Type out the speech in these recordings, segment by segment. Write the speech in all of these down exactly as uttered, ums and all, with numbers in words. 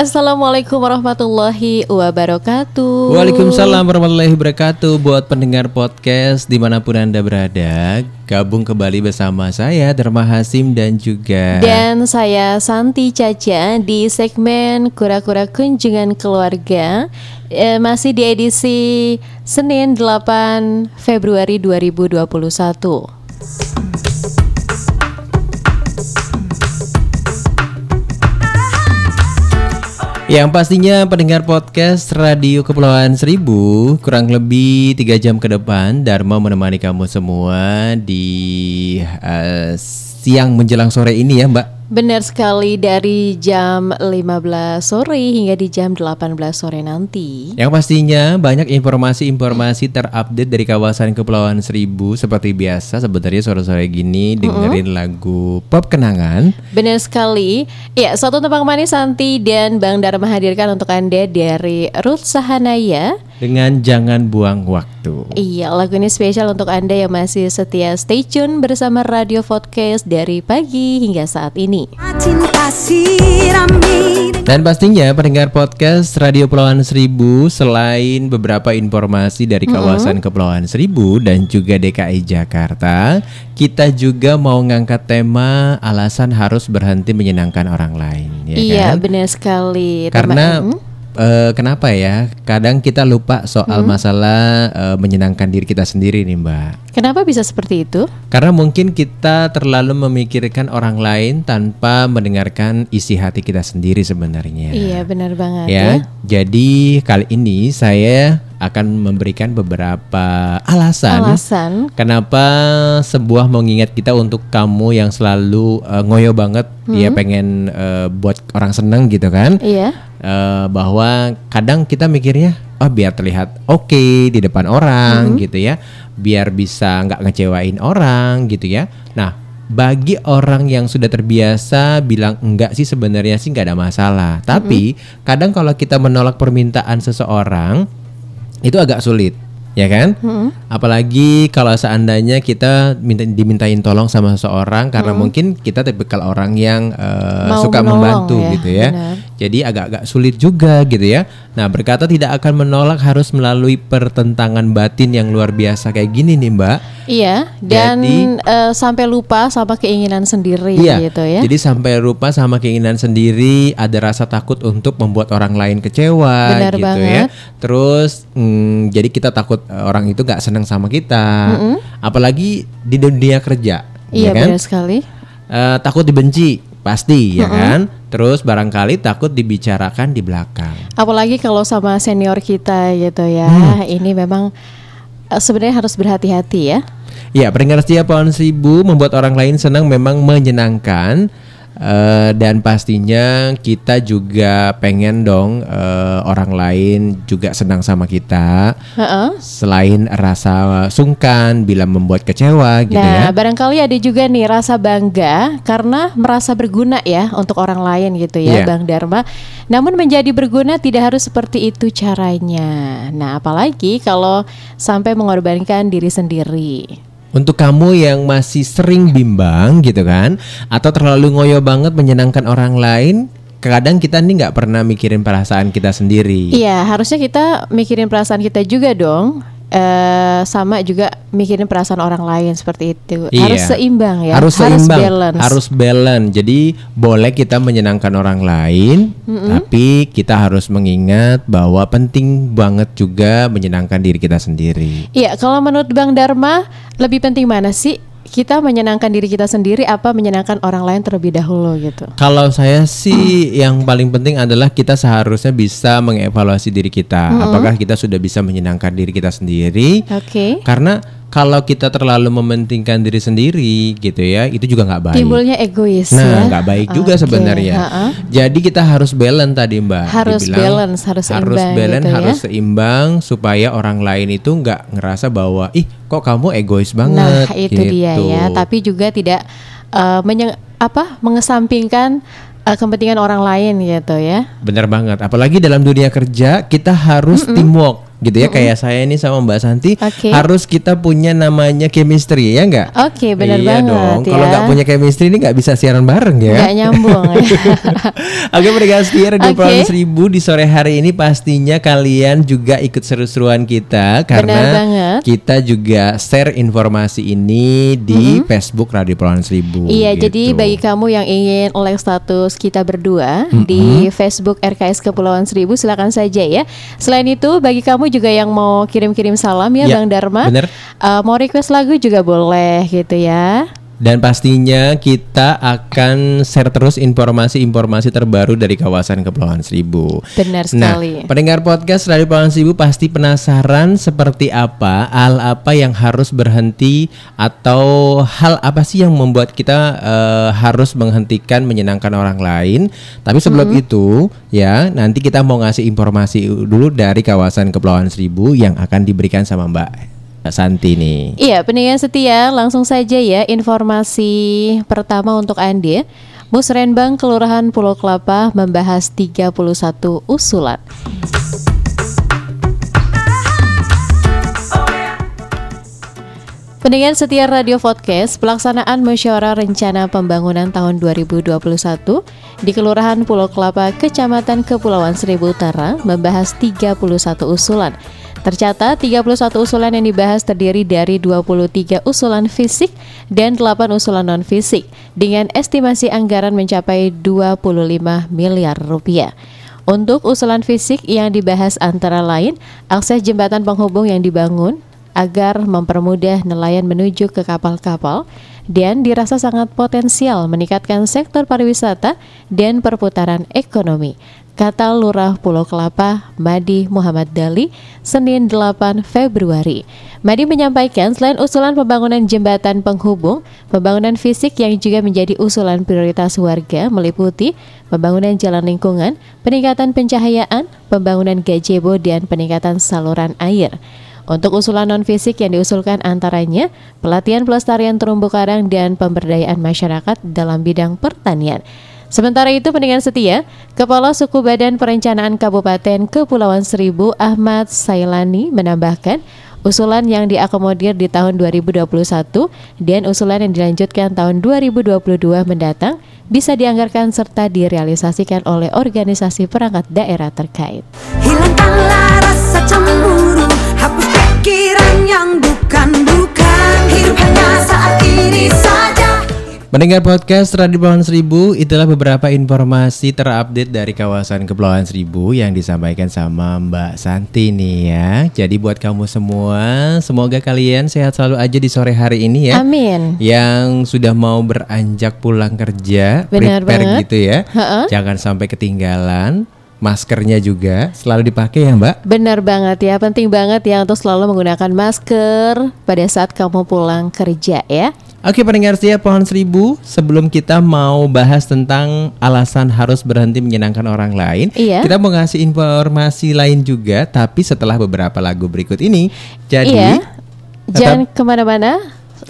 Assalamualaikum warahmatullahi wabarakatuh. Waalaikumsalam warahmatullahi wabarakatuh. Buat pendengar podcast dimanapun Anda berada, gabung kembali bersama saya Dharma Hasim dan juga dan saya Santi Caca di segmen Kura-kura Kunjungan Keluarga, e, masih di edisi Senin delapan Februari dua ribu dua puluh satu. Yang pastinya pendengar podcast Radio Kepulauan Seribu, kurang lebih tiga jam ke depan Dharma menemani kamu semua di uh, siang menjelang sore ini ya Mbak. Benar sekali, dari jam lima belas sore hingga di jam delapan belas sore nanti. Yang pastinya banyak informasi-informasi terupdate dari kawasan Kepulauan Seribu. Seperti biasa sebenarnya sore-sore gini dengerin mm-hmm. lagu pop kenangan. Benar sekali. Ya, satu tembang manis Santi dan Bang Dharma hadirkan untuk Anda dari Ruth Sahanaya dengan Jangan Buang Waktu. Iya, lagu ini spesial untuk Anda yang masih setia stay tune bersama Radio Podcast dari pagi hingga saat ini. Dan pastinya pendengar podcast Radio Kepulauan Seribu, selain beberapa informasi dari kawasan mm-hmm. Kepulauan Seribu dan juga D K I Jakarta, kita juga mau ngangkat tema alasan harus berhenti menyenangkan orang lain ya. Iya kan? Benar sekali. Karena tema, Uh, kenapa ya? Kadang kita lupa soal hmm. masalah uh, menyenangkan diri kita sendiri nih Mbak. Kenapa bisa seperti itu? Karena mungkin kita terlalu memikirkan orang lain tanpa mendengarkan isi hati kita sendiri sebenarnya. Iya benar banget ya, ya. Jadi kali ini saya akan memberikan beberapa alasan, alasan kenapa sebuah mengingat kita untuk kamu yang selalu uh, ngoyo banget hmm. ya pengen uh, buat orang seneng gitu kan. Iya. Uh, bahwa kadang kita mikirnya oh biar terlihat oke okay di depan orang hmm. gitu ya, biar bisa gak ngecewain orang gitu ya. Nah bagi orang yang sudah terbiasa bilang enggak sih sebenarnya sih gak ada masalah. Tapi hmm. kadang kalau kita menolak permintaan seseorang itu agak sulit, ya kan? Hmm. Apalagi kalau seandainya kita minta, dimintain tolong sama seseorang karena hmm. mungkin kita tipikal orang yang uh, suka membantu ya, gitu ya. Benar. Jadi agak-agak sulit juga gitu ya. Nah, berkata tidak akan menolak harus melalui pertentangan batin yang luar biasa kayak gini nih, Mbak. Iya, dan jadi, uh, sampai lupa sama keinginan sendiri iya, gitu ya. Jadi sampai lupa sama keinginan sendiri, ada rasa takut untuk membuat orang lain kecewa. Benar gitu banget. Ya. Terus mm, jadi kita takut orang itu gak senang sama kita. Mm-hmm. Apalagi di dunia kerja. Iya, ya kan? Benar sekali. Uh, takut dibenci. Pasti ya mm-hmm. kan. Terus barangkali takut dibicarakan di belakang. Apalagi kalau sama senior kita gitu ya. Hmm. Ini memang sebenarnya harus berhati-hati ya. Ya, pendengar setia Pohon Seribu, membuat orang lain senang memang menyenangkan. Uh, dan pastinya kita juga pengen dong uh, orang lain juga senang sama kita. Uh-uh. Selain rasa sungkan bila membuat kecewa gitu nah, ya. Nah, barangkali ada juga nih rasa bangga karena merasa berguna ya untuk orang lain gitu ya, yeah. Bang Dharma. Namun menjadi berguna tidak harus seperti itu caranya. Nah, apalagi kalau sampai mengorbankan diri sendiri. Untuk kamu yang masih sering bimbang gitu kan, atau terlalu ngoyo banget menyenangkan orang lain, kadang kita nih gak pernah mikirin perasaan kita sendiri. Iya, harusnya kita mikirin perasaan kita juga dong. Uh, sama juga mikirin perasaan orang lain seperti itu. Iya. Harus seimbang ya. Harus seimbang. Harus balance. Harus balance. Jadi boleh kita menyenangkan orang lain, mm-hmm. tapi kita harus mengingat bahwa penting banget juga menyenangkan diri kita sendiri. Iya, kalau menurut Bang Dharma lebih penting mana sih? Kita menyenangkan diri kita sendiri apa menyenangkan orang lain terlebih dahulu gitu? Kalau saya sih yang paling penting adalah kita seharusnya bisa mengevaluasi diri kita. Mm-hmm. Apakah kita sudah bisa menyenangkan diri kita sendiri? Oke. Okay. Karena kalau kita terlalu mementingkan diri sendiri gitu ya, itu juga gak baik. Timbulnya egois. Nah ya? Gak baik juga okay. sebenarnya. Ha-ha. Jadi kita harus balance tadi Mbak. Harus dibilang, balance, harus seimbang. Harus balance, gitu harus ya? Seimbang supaya orang lain itu gak ngerasa bahwa ih kok kamu egois banget. Nah itu gitu. Dia ya. Tapi juga tidak uh, menye- apa mengesampingkan Uh, kepentingan orang lain gitu ya. Benar banget. Apalagi dalam dunia kerja kita harus mm-mm. teamwork. gitu ya, mm-hmm. kayak saya nih sama Mbak Santi, okay. harus kita punya namanya chemistry, ya nggak? Oke, okay, benar iya banget dong. Ya. Kalau nggak punya chemistry ini nggak bisa siaran bareng ya? Nggak nyambung. Oke, pendengar setia Radio Provinsi Ribu di sore hari ini pastinya kalian juga ikut seru-seruan kita karena kita juga share informasi ini di mm-hmm. Facebook Radio Provinsi Ribu. Iya, gitu. Jadi bagi kamu yang ingin like status kita berdua mm-hmm. di Facebook R K S Kepulauan Seribu silakan saja ya. Selain itu bagi kamu juga yang mau kirim-kirim salam ya, ya Bang Dharma, uh, mau request lagu juga boleh gitu ya. Dan pastinya kita akan share terus informasi-informasi terbaru dari kawasan Kepulauan Seribu. Benar sekali. Nah, pendengar podcast Radio Kepulauan Seribu pasti penasaran seperti apa, hal apa yang harus berhenti atau hal apa sih yang membuat kita uh, harus menghentikan menyenangkan orang lain. Tapi sebelum hmm. itu ya, nanti kita mau ngasih informasi dulu dari kawasan Kepulauan Seribu yang akan diberikan sama Mbak Santi nih. Iya, pendengar setia, langsung saja ya informasi pertama untuk Anda. Musrenbang Kelurahan Pulau Kelapa membahas tiga puluh satu usulan. Pendengar setia Radio Podcast, pelaksanaan musyawarah rencana pembangunan tahun dua ribu dua puluh satu di Kelurahan Pulau Kelapa, Kecamatan Kepulauan Seribu Utara membahas tiga puluh satu usulan. Tercatat tiga puluh satu usulan yang dibahas terdiri dari dua puluh tiga usulan fisik dan delapan usulan non-fisik dengan estimasi anggaran mencapai dua puluh lima miliar rupiah. Untuk usulan fisik yang dibahas antara lain akses jembatan penghubung yang dibangun agar mempermudah nelayan menuju ke kapal-kapal dan dirasa sangat potensial meningkatkan sektor pariwisata dan perputaran ekonomi, kata Lurah Pulau Kelapa, Madi Muhammad Dali, Senin delapan Februari. Madi menyampaikan selain usulan pembangunan jembatan penghubung, pembangunan fisik yang juga menjadi usulan prioritas warga meliputi pembangunan jalan lingkungan, peningkatan pencahayaan, pembangunan gazebo dan peningkatan saluran air. Untuk usulan non-fisik yang diusulkan antaranya pelatihan pelestarian terumbu karang dan pemberdayaan masyarakat dalam bidang pertanian. Sementara itu pendengar setia, Kepala Suku Badan Perencanaan Kabupaten Kepulauan Seribu Ahmad Sailani menambahkan usulan yang diakomodir di tahun dua ribu dua puluh satu dan usulan yang dilanjutkan tahun dua ribu dua puluh dua mendatang bisa dianggarkan serta direalisasikan oleh organisasi perangkat daerah terkait. Hilangkanlah rasa cemburu, hapus pikiran yang bukan-bukan, hidup hanya saat ini saja. Mendengar podcast Radio Kepulauan Seribu, itulah beberapa informasi terupdate dari kawasan Kepulauan Seribu yang disampaikan sama Mbak Santi nih ya. Jadi buat kamu semua, semoga kalian sehat selalu aja di sore hari ini ya. Amin. Yang sudah mau beranjak pulang kerja, benar prepare banget gitu ya. Ha-ha. Jangan sampai ketinggalan. Maskernya juga selalu dipakai ya Mbak? Benar banget ya, penting banget ya untuk selalu menggunakan masker pada saat kamu pulang kerja ya. Oke pendengar setia Pohon Seribu, sebelum kita mau bahas tentang alasan harus berhenti menyenangkan orang lain, iya, kita mau ngasih informasi lain juga, tapi setelah beberapa lagu berikut ini. Jadi iya, jangan kemana-mana,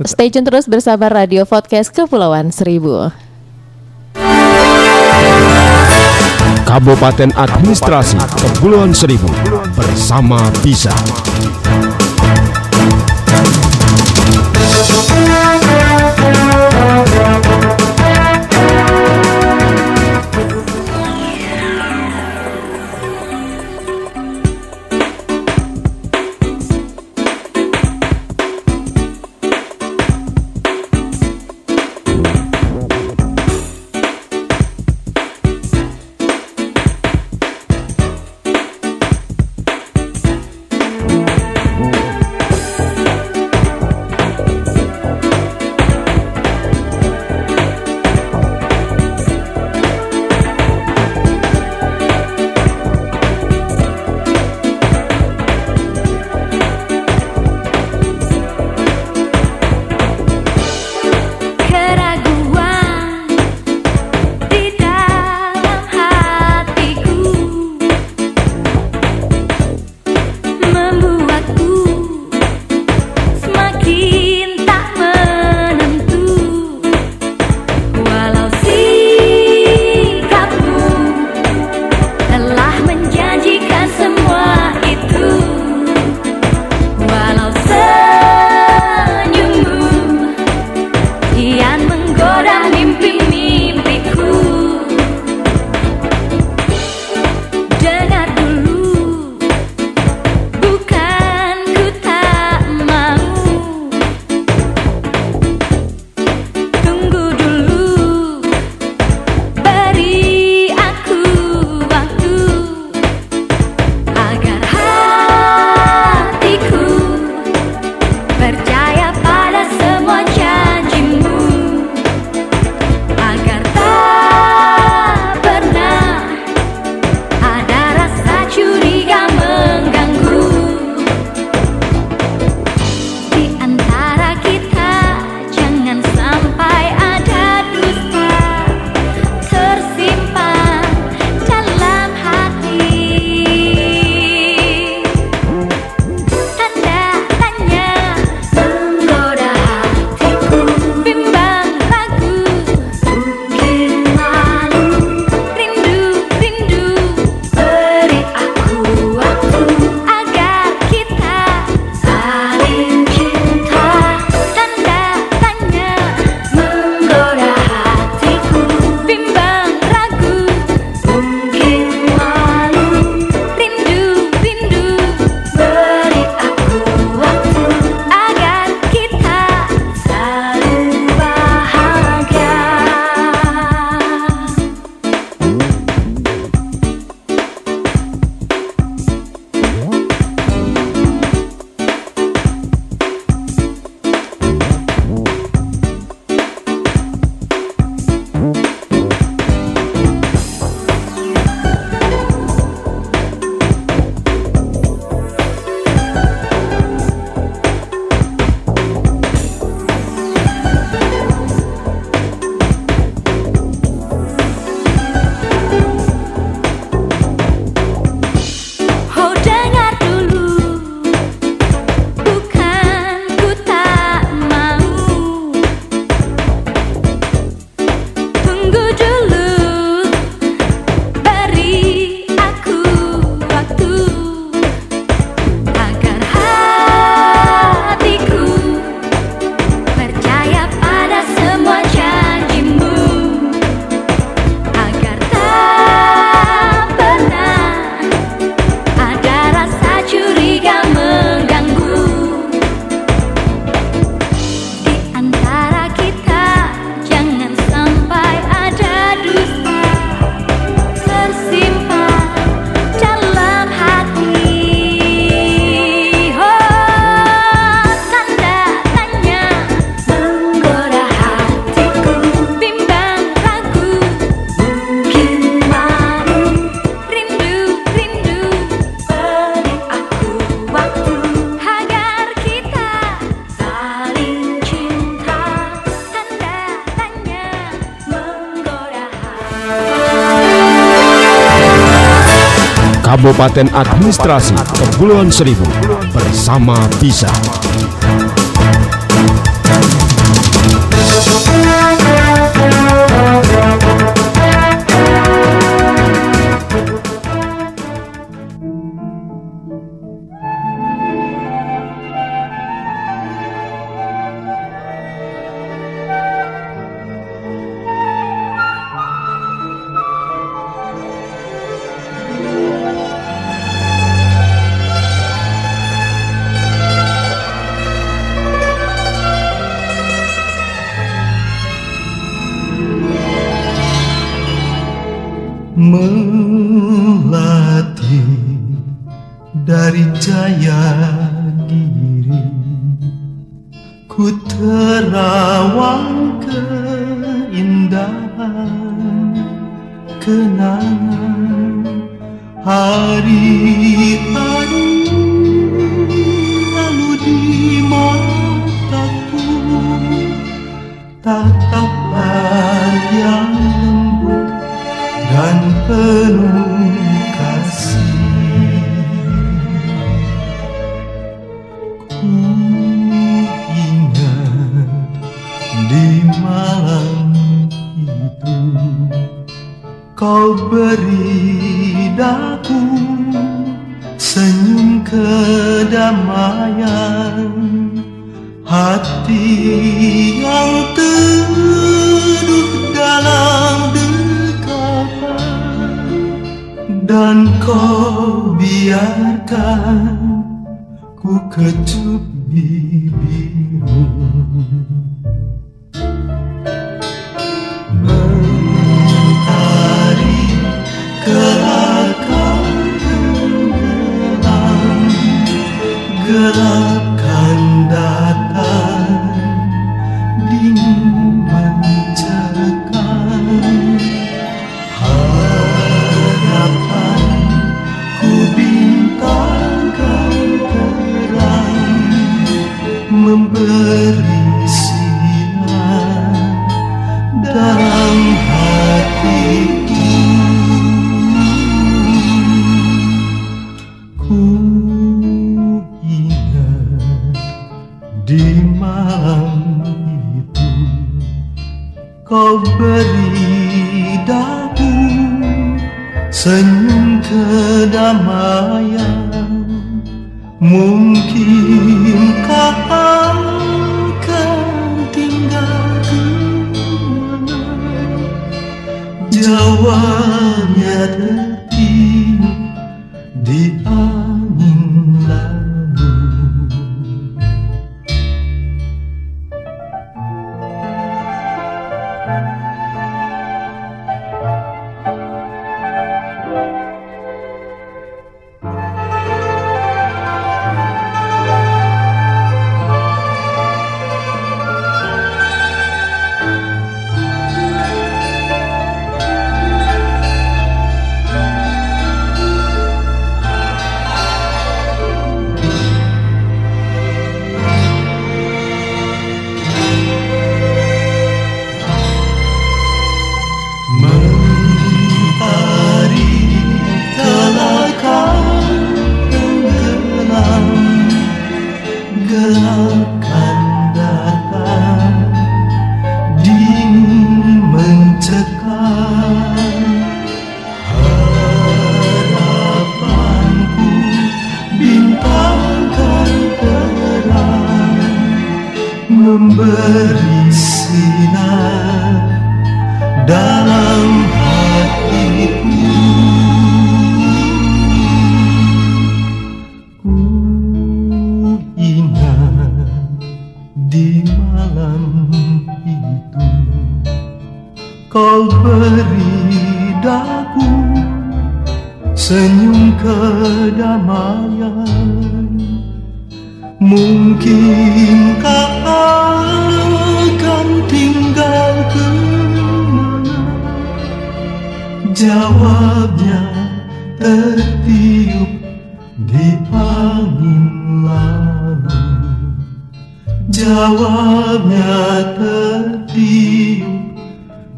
stay tune terus bersama Radio Podcast Kepulauan Seribu. Kabupaten Administrasi Kepulauan Seribu bersama Bisa. Kabupaten Administrasi Kepulauan Seribu bersama bisa.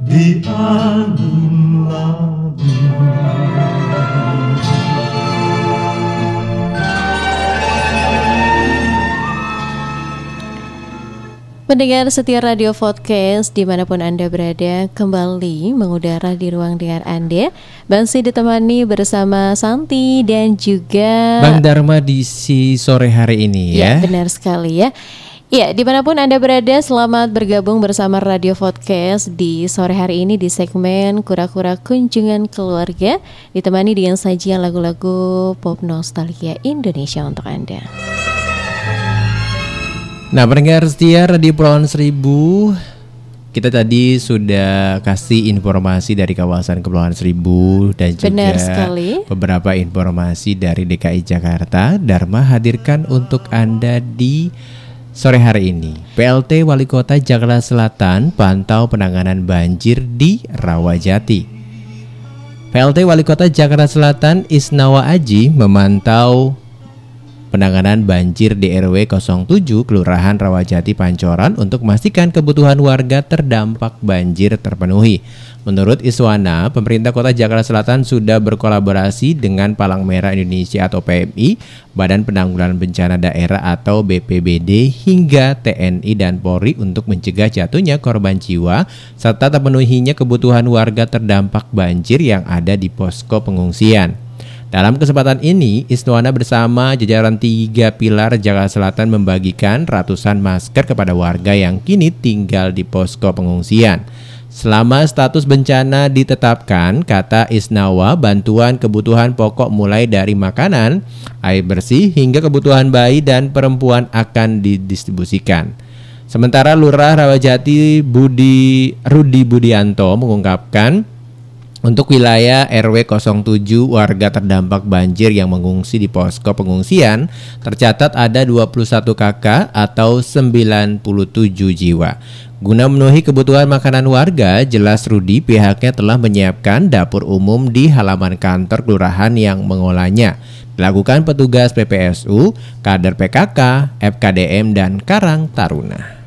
Di angin lalu Pendengar setia Radio Podcast dimanapun Anda berada, kembali mengudara di ruang dengar Anda. Bang Si ditemani bersama Santi dan juga Bang Dharma di si sore hari ini ya. Ya, benar sekali ya. Ya, dimanapun Anda berada, selamat bergabung bersama Radio Podcast di sore hari ini di segmen Kura-kura Kunjungan Keluarga, ditemani dengan sajian lagu-lagu pop nostalgia Indonesia untuk Anda. Nah, pendengar setia Radio Pulauan Seribu, kita tadi sudah kasih informasi dari kawasan Kepulauan Seribu dan juga beberapa informasi dari D K I Jakarta. Dharma hadirkan untuk Anda di sore hari ini. P L T Wali Kota Jakarta Selatan pantau penanganan banjir di Rawajati. P L T Wali Kota Jakarta Selatan Isnawa Adji memantau penanganan banjir di R W nol tujuh Kelurahan Rawajati Pancoran untuk memastikan kebutuhan warga terdampak banjir terpenuhi. Menurut Iswana, pemerintah Kota Jakarta Selatan sudah berkolaborasi dengan Palang Merah Indonesia atau P M I, Badan Penanggulangan Bencana Daerah atau B P B D, hingga T N I dan Polri untuk mencegah jatuhnya korban jiwa serta terpenuhinya kebutuhan warga terdampak banjir yang ada di posko pengungsian. Dalam kesempatan ini, Isnuana bersama jajaran tiga pilar Jakarta Selatan membagikan ratusan masker kepada warga yang kini tinggal di posko pengungsian. Selama status bencana ditetapkan, kata Isnawa, bantuan kebutuhan pokok mulai dari makanan, air bersih, hingga kebutuhan bayi dan perempuan akan didistribusikan. Sementara Lurah Rawajati Budi Rudi Budianto mengungkapkan, untuk wilayah R W nol tujuh warga terdampak banjir yang mengungsi di posko pengungsian tercatat ada dua puluh satu kakak atau sembilan puluh tujuh jiwa. Guna memenuhi kebutuhan makanan warga, jelas Rudi, pihaknya telah menyiapkan dapur umum di halaman kantor kelurahan yang mengolahnya. Dilakukan petugas P P S U, kader P K K, F K D M, dan Karang Taruna.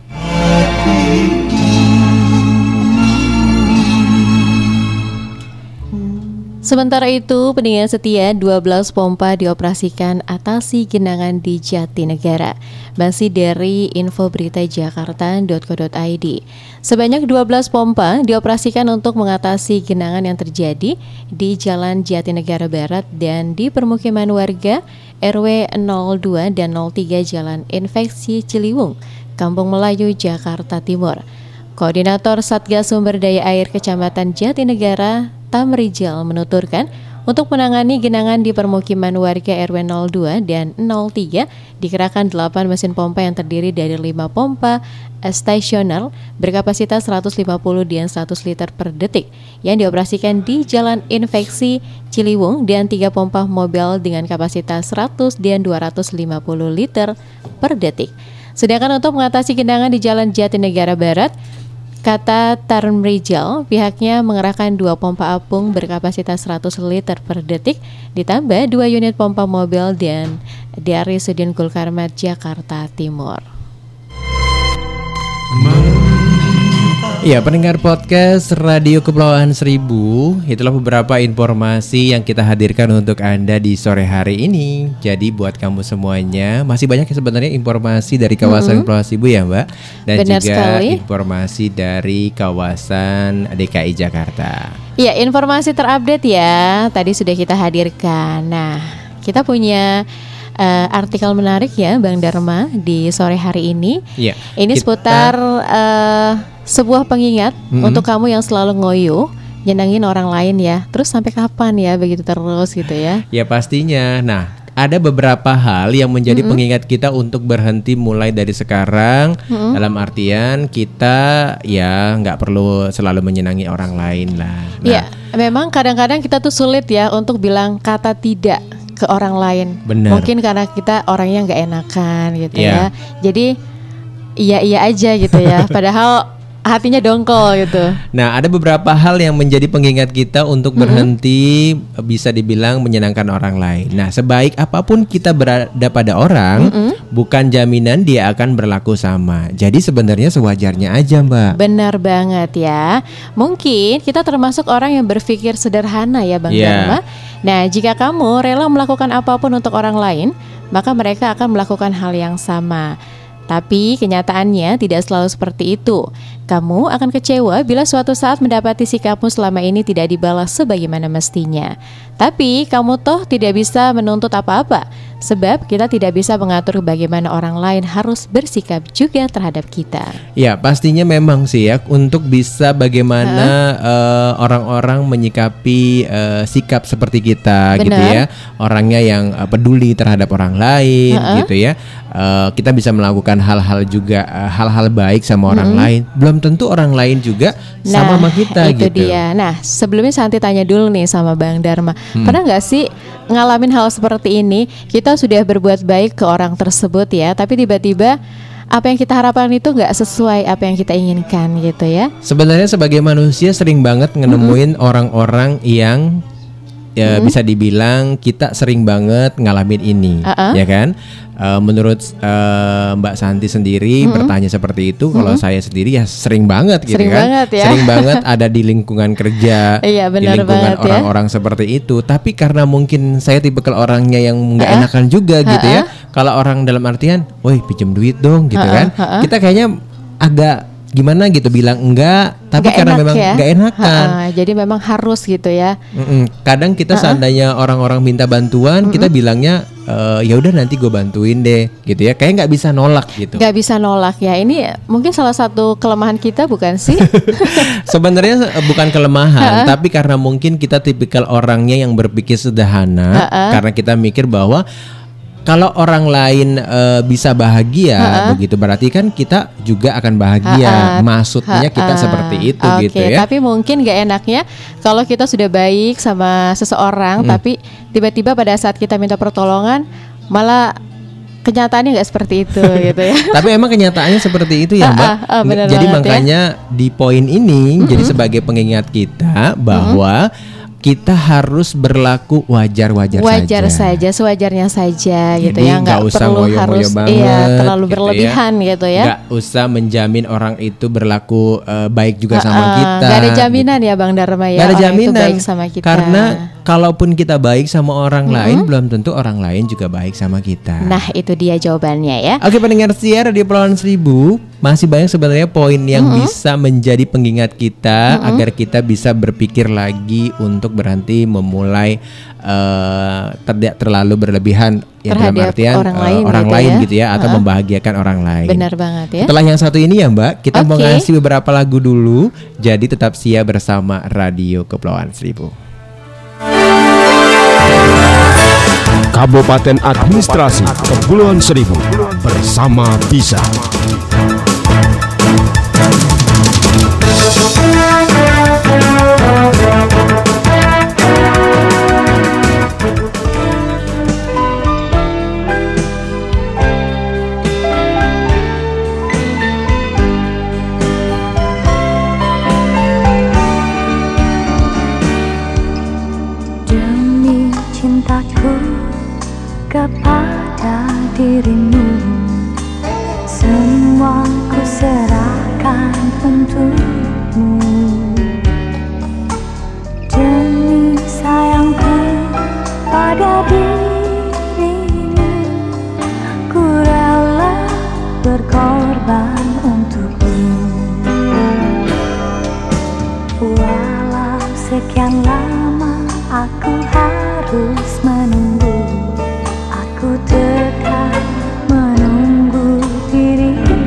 Sementara itu, pendengar setia, dua belas pompa dioperasikan atasi genangan di Jatinegara. Masih dari info berita jakarta dot co dot i d. Sebanyak dua belas pompa dioperasikan untuk mengatasi genangan yang terjadi di Jalan Jatinegara Barat dan di permukiman warga R W nol dua dan nol tiga Jalan Infeksi Ciliwung, Kampung Melayu, Jakarta Timur. Koordinator Satgas Sumber Daya Air Kecamatan Jatinegara, Tamrijal, menuturkan untuk menangani genangan di permukiman warga R W nol dua dan nol tiga dikerahkan delapan mesin pompa yang terdiri dari lima pompa stasioner berkapasitas seratus lima puluh dan seratus liter per detik yang dioperasikan di Jalan Infeksi Ciliwung dan tiga pompa mobil dengan kapasitas seratus dan dua ratus lima puluh liter per detik. Sedangkan untuk mengatasi genangan di Jalan Jatinegara Barat, kata Tamrijal, pihaknya mengerahkan dua pompa apung berkapasitas seratus liter per detik, ditambah dua unit pompa mobil dan dari Sudin Gulkarmat, Jakarta Timur. Ya, pendengar podcast Radio Kepulauan Seribu, itulah beberapa informasi yang kita hadirkan untuk Anda di sore hari ini. Jadi buat kamu semuanya, masih banyak ya sebenarnya informasi dari kawasan mm-hmm. Kepulauan Seribu ya Mbak. Dan benar juga sekali. Informasi dari kawasan D K I Jakarta. Ya, informasi terupdate ya, tadi sudah kita hadirkan. Nah, kita punya Uh, artikel menarik ya Bang Dharma di sore hari ini ya. Ini kita seputar uh, sebuah pengingat mm-hmm. untuk kamu yang selalu ngoyo nyenangin orang lain ya. Terus sampai kapan ya begitu terus gitu ya. Ya pastinya. Nah, ada beberapa hal yang menjadi mm-hmm. pengingat kita untuk berhenti mulai dari sekarang. Mm-hmm. Dalam artian kita ya nggak perlu selalu menyenangi orang lain lah. Nah, ya, memang kadang-kadang kita tuh sulit ya untuk bilang kata tidak ke orang lain. Bener. Mungkin karena kita orangnya nggak enakan gitu yeah. ya. Jadi iya-iya aja gitu ya. Padahal hatinya dongkol gitu. Nah, ada beberapa hal yang menjadi pengingat kita untuk berhenti mm-hmm. bisa dibilang menyenangkan orang lain. Nah, sebaik apapun kita berada pada orang, mm-hmm. bukan jaminan dia akan berlaku sama. Jadi sebenarnya sewajarnya aja, Mbak. Benar banget ya. Mungkin kita termasuk orang yang berpikir sederhana ya, Bang Dharma. Yeah. Nah, jika kamu rela melakukan apapun untuk orang lain, maka mereka akan melakukan hal yang sama. Tapi kenyataannya tidak selalu seperti itu. Kamu akan kecewa bila suatu saat mendapati sikapmu selama ini tidak dibalas sebagaimana mestinya. Tapi kamu toh tidak bisa menuntut apa-apa, sebab kita tidak bisa mengatur bagaimana orang lain harus bersikap juga terhadap kita. Ya, pastinya memang sih ya, untuk bisa bagaimana huh? uh, orang-orang menyikapi uh, sikap seperti kita. Bener. Gitu ya. Orangnya yang uh, peduli terhadap orang lain uh-uh. gitu ya. Uh, kita bisa melakukan hal-hal juga uh, hal-hal baik sama orang hmm. lain. Belum tentu orang lain juga nah, sama sama kita itu gitu. Dia. Nah, sebelumnya Santi tanya dulu nih sama Bang Dharma. Hmm. Pernah nggak sih ngalamin hal seperti ini? Kita sudah berbuat baik ke orang tersebut ya, tapi tiba-tiba apa yang kita harapkan itu nggak sesuai apa yang kita inginkan gitu ya. Sebenarnya sebagai manusia sering banget ngenemuin mm-hmm. orang-orang yang ya, mm-hmm. bisa dibilang kita sering banget ngalamin ini, uh-uh. ya kan? Uh, menurut uh, Mbak Santi sendiri mm-hmm. bertanya seperti itu. Kalau mm-hmm. saya sendiri ya sering banget gitu sering kan. Banget, ya. Sering banget ada di lingkungan kerja, iya, di lingkungan banget, orang-orang ya. Seperti itu. Tapi karena mungkin saya tipikal orangnya yang nggak uh-uh. enakan juga uh-uh. gitu ya. Kalau orang dalam artian, woi pinjam duit dong gitu uh-uh. kan. Uh-uh. Kita kayaknya agak gimana gitu bilang enggak, tapi gak karena enak memang ya? Gak enakan. Ha-ha, jadi memang harus gitu ya. Mm-mm. Kadang kita Ha-ha. seandainya orang-orang minta bantuan, Mm-mm. kita bilangnya e, ya udah nanti gue bantuin deh, gitu ya. Kayaknya nggak bisa nolak gitu. Nggak bisa nolak ya. Ini mungkin salah satu kelemahan kita bukan sih? Sebenarnya bukan kelemahan, Ha-ha. tapi karena mungkin kita tipikal orangnya yang berpikir sederhana. Ha-ha. Karena kita mikir bahwa kalau orang lain e, bisa bahagia ha-ha. begitu berarti kan kita juga akan bahagia. Ha-ha. Maksudnya ha-ha. kita seperti itu okay. gitu ya. Tapi mungkin gak enaknya kalau kita sudah baik sama seseorang hmm. tapi tiba-tiba pada saat kita minta pertolongan malah kenyataannya nggak seperti itu gitu ya. Tapi emang kenyataannya seperti itu ya Mbak. Ah, ah, ah, jadi makanya ya? Di poin ini mm-hmm. jadi sebagai pengingat kita bahwa mm-hmm. kita harus berlaku wajar-wajar wajar saja. Wajar saja, sewajarnya saja gitu. Jadi ya enggak perlu harus banget, iya, terlalu gitu berlebihan ya. Gitu ya. Enggak usah menjamin orang itu berlaku uh, baik juga uh, sama uh, kita. Enggak ada jaminan gitu. Ya Bang Dharma ya. Enggak ada jaminan baik sama kita. Karena kalaupun kita baik sama orang mm-hmm. lain belum tentu orang lain juga baik sama kita. Nah, itu dia jawabannya ya. Oke, pendengar siar di Pulauan Seribu, masih banyak sebenarnya poin yang mm-hmm. bisa menjadi pengingat kita mm-hmm. agar kita bisa berpikir lagi untuk berhenti memulai uh, tidak terlalu berlebihan ya, terhadap dalam artian orang, uh, lain, orang gitu lain ya? Gitu ya atau uh-huh. membahagiakan orang lain. Benar banget ya. Setelah yang satu ini ya Mbak, kita okay. mau ngasih beberapa lagu dulu. Jadi tetap siap bersama Radio Kepulauan Seribu. Kabupaten Administrasi Kepulauan Seribu bersama Bisa. Kepada dirimu semua ku serahkan untukmu. Demi sayangku pada dirimu ku rela berkorban untukmu. Walau sekian lama aku harus menunggu, aku tetap menunggu dirimu.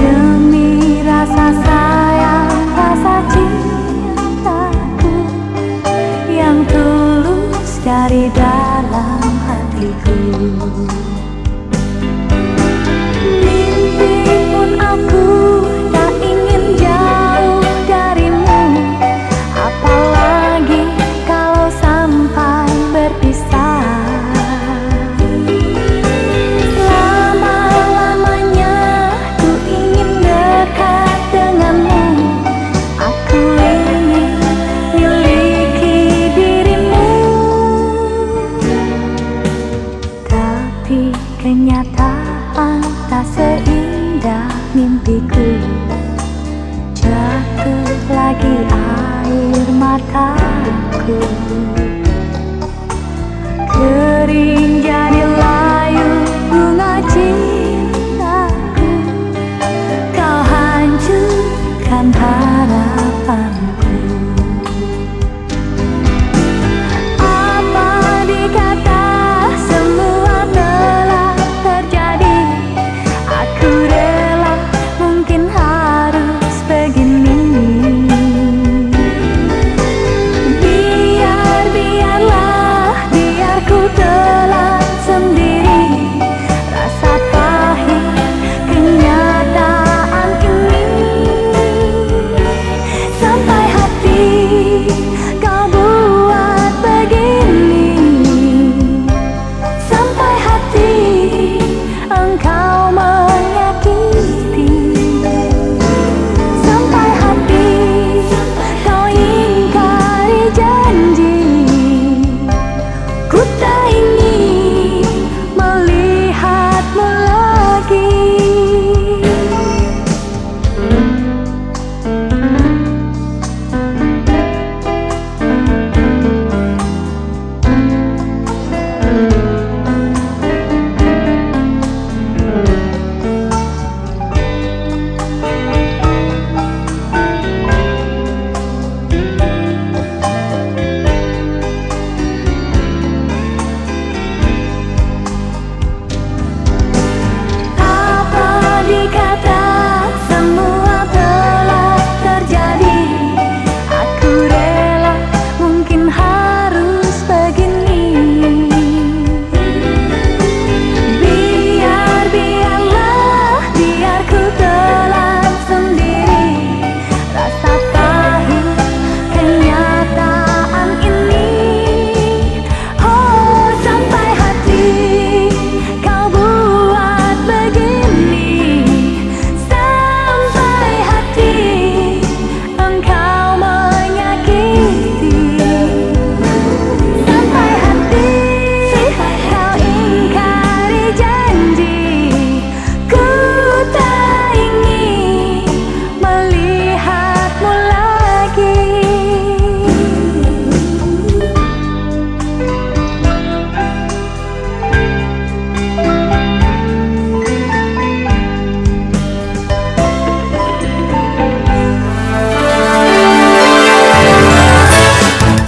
Demi rasa sayang, rasa cintaku yang tulus dari dalam hatiku. Mimpi pun aku tak ingin jauh darimu, apalagi kalau sampai lama-lamanya ku ingin dekat denganmu, aku ingin miliki dirimu. Tapi kenyataan tak seindah mimpiku, jatuh lagi air mataku. Kering jadi layu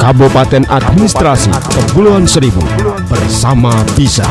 Kabupaten Administrasi Kepulauan Seribu bersama bisa.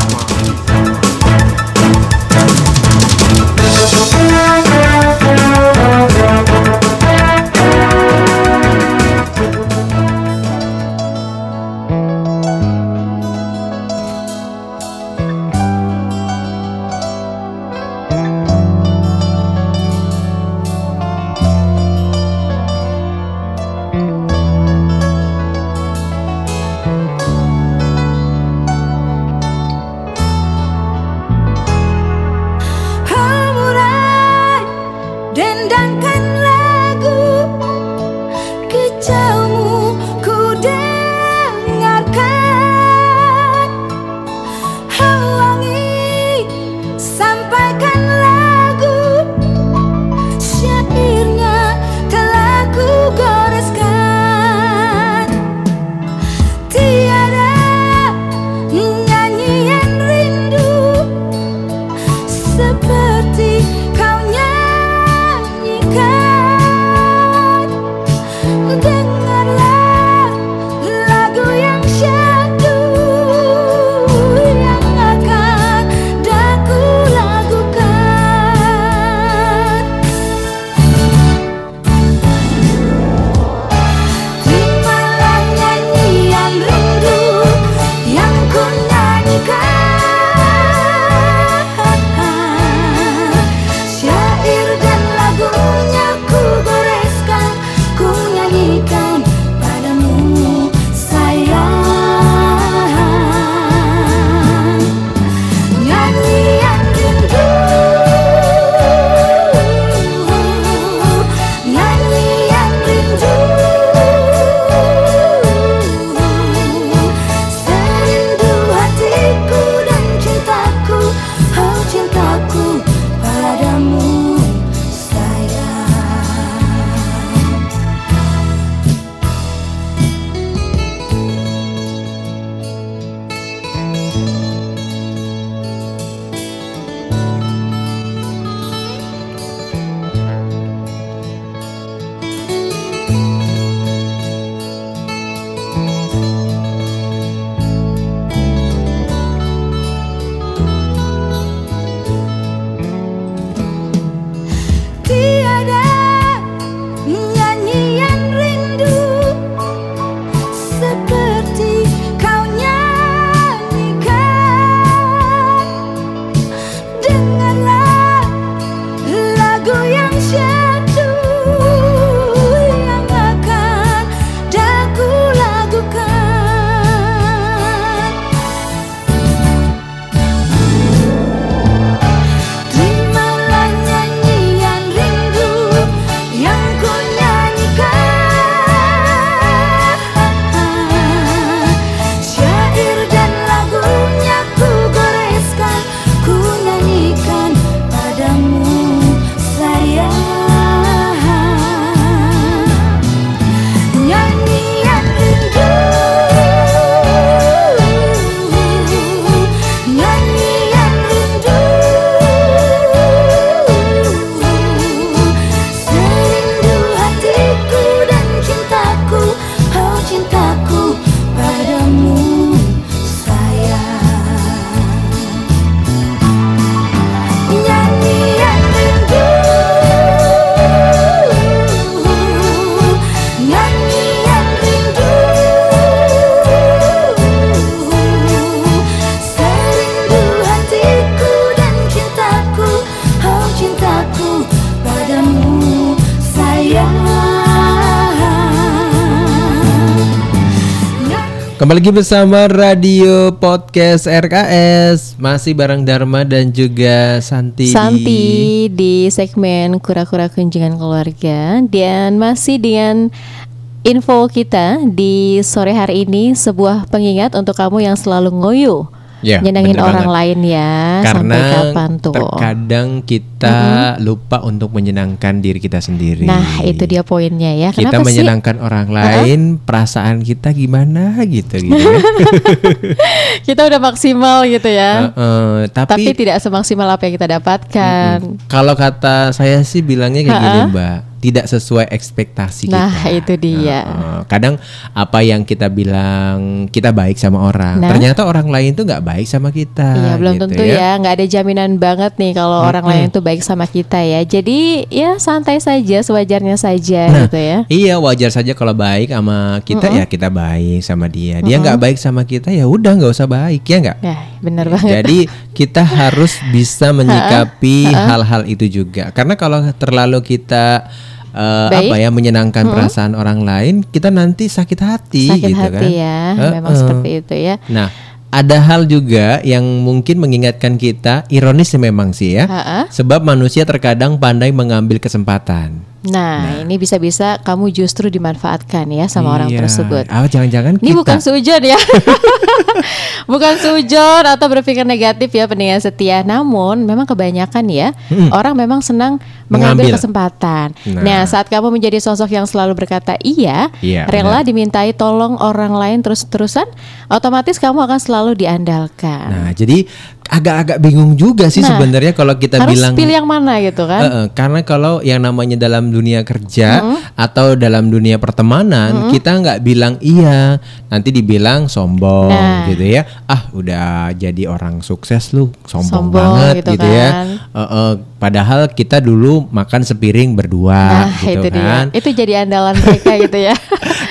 Kembali lagi bersama Radio Podcast R K S, masih bareng Dharma dan juga Santi. Santi di segmen Kura-kura Kunjungan Keluarga, dan masih dengan info kita di sore hari ini, sebuah pengingat untuk kamu yang selalu ngoyo. Ya, nyenengin orang banget. Lain ya. Karena sampai kapan tuh? Terkadang kita mm-hmm. lupa untuk menyenangkan diri kita sendiri. Nah, itu dia poinnya ya. Kenapa kita menyenangkan sih orang lain, uh-huh. perasaan kita gimana gitu gitu. Ya. Kita udah maksimal gitu ya. Uh-uh, tapi, tapi tidak semaksimal apa yang kita dapatkan. Uh-uh. Kalau kata saya sih bilangnya kayak uh-uh. gini, Mbak. tidak sesuai ekspektasi nah, kita. Nah, itu dia. Nah, kadang apa yang kita bilang kita baik sama orang, nah, ternyata orang lain tuh nggak baik sama kita. Iya, belum gitu tentu ya. Nggak ya, ada jaminan banget nih kalau mm-hmm. orang lain tuh baik sama kita ya. Jadi ya santai saja, sewajarnya saja nah, gitu ya. Iya, wajar saja kalau baik sama kita mm-hmm. ya kita baik sama dia. Dia nggak mm-hmm. baik sama kita ya udah nggak usah baik ya nggak. Nah, bener banget. Jadi kita harus bisa menyikapi uh-uh. hal-hal itu juga. Karena kalau terlalu kita Uh, apa ya menyenangkan hmm. perasaan orang lain, kita nanti sakit hati, sakit gitu hati kan? Sakit hati ya, uh, memang uh. seperti itu ya. Nah, ada hal juga yang mungkin mengingatkan kita, ironis memang sih ya, uh-uh. sebab manusia terkadang pandai mengambil kesempatan. Nah, nah, ini bisa-bisa kamu justru dimanfaatkan ya sama iya. orang tersebut. Ah, jangan-jangan ini kita. bukan sujon ya. Bukan sujon atau berpikir negatif ya pendengar setia. Namun memang kebanyakan ya hmm. orang memang senang mengambil, mengambil kesempatan. Nah. nah saat kamu menjadi sosok yang selalu berkata iya, ya, rela benar. dimintai tolong orang lain terus-terusan, otomatis kamu akan selalu diandalkan. Nah jadi agak-agak bingung juga sih nah, sebenarnya kalau kita harus bilang pilih yang mana gitu kan? Uh-uh, karena kalau yang namanya dalam dunia kerja mm-hmm. atau dalam dunia pertemanan mm-hmm. kita nggak bilang iya, nanti dibilang sombong nah. gitu ya. Ah udah jadi orang sukses lu, sombong, sombong banget gitu, gitu kan. ya. Uh-uh, padahal kita dulu makan sepiring berdua nah, gitu itu kan. Dia. Itu jadi andalan mereka gitu ya.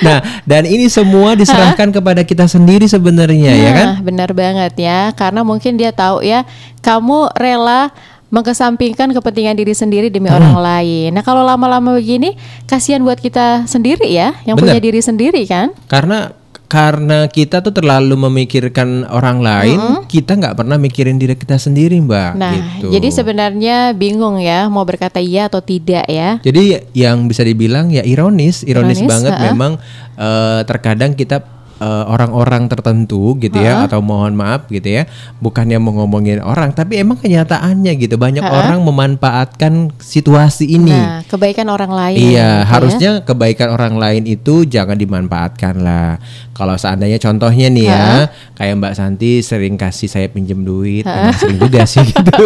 Nah, dan ini semua diserahkan Hah? kepada kita sendiri sebenarnya nah, ya kan? Benar banget ya, karena mungkin dia tahu ya, kamu rela mengesampingkan kepentingan diri sendiri demi hmm. orang lain. Nah, kalau lama-lama begini, kasihan buat kita sendiri ya, yang Bener. punya diri sendiri kan? Karena karena kita tuh terlalu memikirkan orang lain, mm-hmm. kita nggak pernah mikirin diri kita sendiri, Mbak. Nah, gitu. Jadi sebenarnya bingung ya, mau berkata iya atau tidak ya. Jadi yang bisa dibilang ya ironis, ironis, ironis banget uh-uh. memang uh, terkadang kita uh, orang-orang tertentu gitu uh-uh. ya, atau mohon maaf gitu ya, bukannya mau ngomongin orang, tapi emang kenyataannya gitu, banyak uh-uh. orang memanfaatkan situasi ini. Nah, kebaikan orang lain. Iya, gitu harusnya ya. Kebaikan orang lain itu jangan dimanfaatkan lah. Kalau seandainya contohnya nih ya, ha? kayak Mbak Santi sering kasih saya pinjem duit, emang sering juga sih gitu.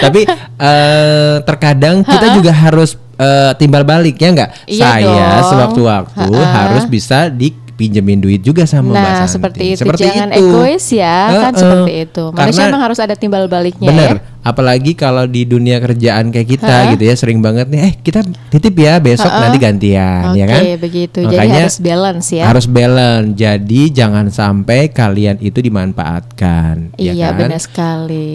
Tapi uh, terkadang ha? kita juga harus uh, timbal balik ya enggak? Iya saya dong. sewaktu-waktu ha? harus bisa dipinjemin duit juga sama nah, Mbak Santi. Seperti itu, seperti jangan itu. egois ya, uh, kan uh, seperti itu. Manusia memang harus ada timbal baliknya bener. ya. Apalagi kalau di dunia kerjaan kayak kita ha? gitu ya, sering banget nih eh kita titip ya besok Ha-ha. nanti gantian okay, ya kan. Oke, begitu. Makanya jadi harus balance ya. Harus balance. Jadi jangan sampai kalian itu dimanfaatkan. Iya, ya kan? Benar sekali.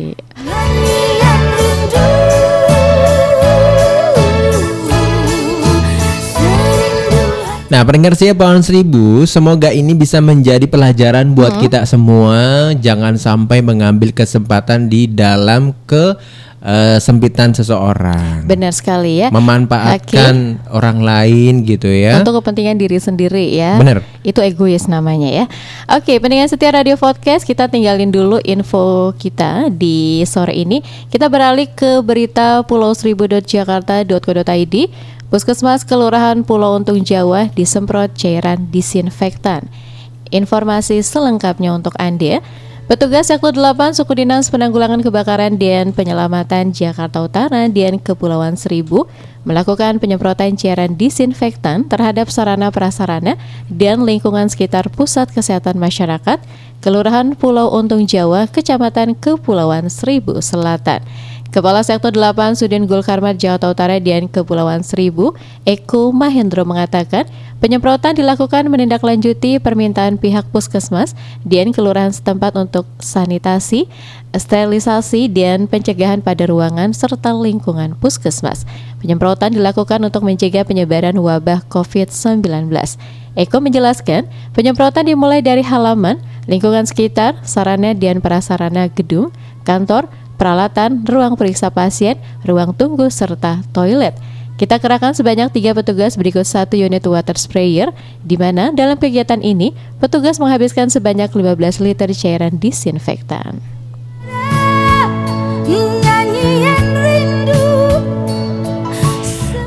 Nah, pendengar saya Pohon Seribu, semoga ini bisa menjadi pelajaran buat hmm. kita semua. Jangan sampai mengambil kesempatan di dalam ke Uh, sempitan seseorang. Benar sekali ya. Memanfaatkan okay. orang lain gitu ya. Untuk kepentingan diri sendiri ya. Benar. Itu egois namanya ya. Oke, okay, pendengar setia Radio Podcast, kita tinggalin dulu info kita di sore ini. Kita beralih ke berita pulau seribu dot jakarta dot co dot id. Puskesmas Kelurahan Pulau Untung Jawa disemprot cairan disinfektan. Informasi selengkapnya untuk Anda. Petugas Yakud delapan Suku Dinas Penanggulangan Kebakaran dan Penyelamatan Jakarta Utara dan Kepulauan Seribu melakukan penyemprotan cairan disinfektan terhadap sarana-prasarana dan lingkungan sekitar Pusat Kesehatan Masyarakat, Kelurahan Pulau Untung Jawa, Kecamatan Kepulauan Seribu Selatan. Kepala Sektor delapan Sudin Gulkarmat Jakarta Utara dan Kepulauan Seribu, Eko Mahendro mengatakan, penyemprotan dilakukan menindaklanjuti permintaan pihak puskesmas dan kelurahan setempat untuk sanitasi, sterilisasi, dan pencegahan pada ruangan serta lingkungan puskesmas. Penyemprotan dilakukan untuk mencegah penyebaran wabah covid sembilan belas. Eko menjelaskan, penyemprotan dimulai dari halaman, lingkungan sekitar, sarana dan prasarana gedung, kantor, peralatan, ruang periksa pasien, ruang tunggu, serta toilet. Kita kerahkan sebanyak tiga petugas berikut satu unit water sprayer, di mana dalam kegiatan ini petugas menghabiskan sebanyak lima belas liter cairan disinfektan.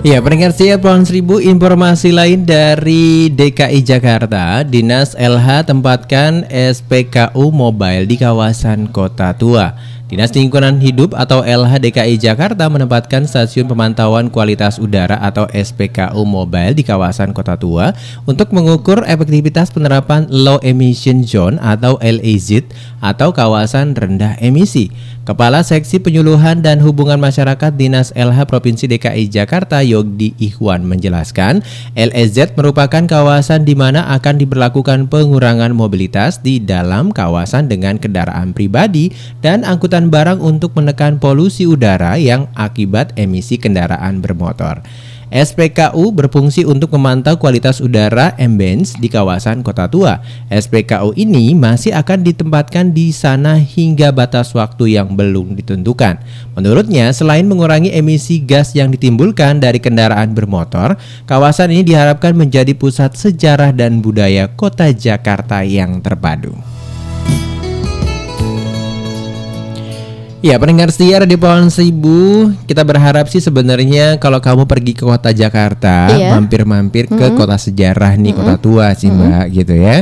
Ya, pendengar setia Pohon Seribu, informasi lain dari D K I Jakarta, Dinas L H tempatkan S P K U Mobile di kawasan Kota Tua. Dinas Lingkungan Hidup atau L H D K I Jakarta menempatkan Stasiun Pemantauan Kualitas Udara atau S P K U Mobile di kawasan Kota Tua untuk mengukur efektivitas penerapan Low Emission Zone atau L E Z atau kawasan rendah emisi. Kepala Seksi Penyuluhan dan Hubungan Masyarakat Dinas L H Provinsi D K I Jakarta, Yogi Ikhwan, menjelaskan L E Z merupakan kawasan di mana akan diberlakukan pengurangan mobilitas di dalam kawasan dengan kendaraan pribadi dan angkutan barang untuk menekan polusi udara yang akibat emisi kendaraan bermotor. S P K U berfungsi untuk memantau kualitas udara ambience di kawasan Kota Tua. S P K U ini masih akan ditempatkan di sana hingga batas waktu yang belum ditentukan. Menurutnya, selain mengurangi emisi gas yang ditimbulkan dari kendaraan bermotor, kawasan ini diharapkan menjadi pusat sejarah dan budaya Kota Jakarta yang terpadu. Ya, pendengar setia di Pohon Seribu, kita berharap sih sebenarnya kalau kamu pergi ke Kota Jakarta, iya, mampir-mampir mm-hmm. ke kota sejarah nih, mm-hmm. Kota Tua sih, mm-hmm. Mbak, gitu ya.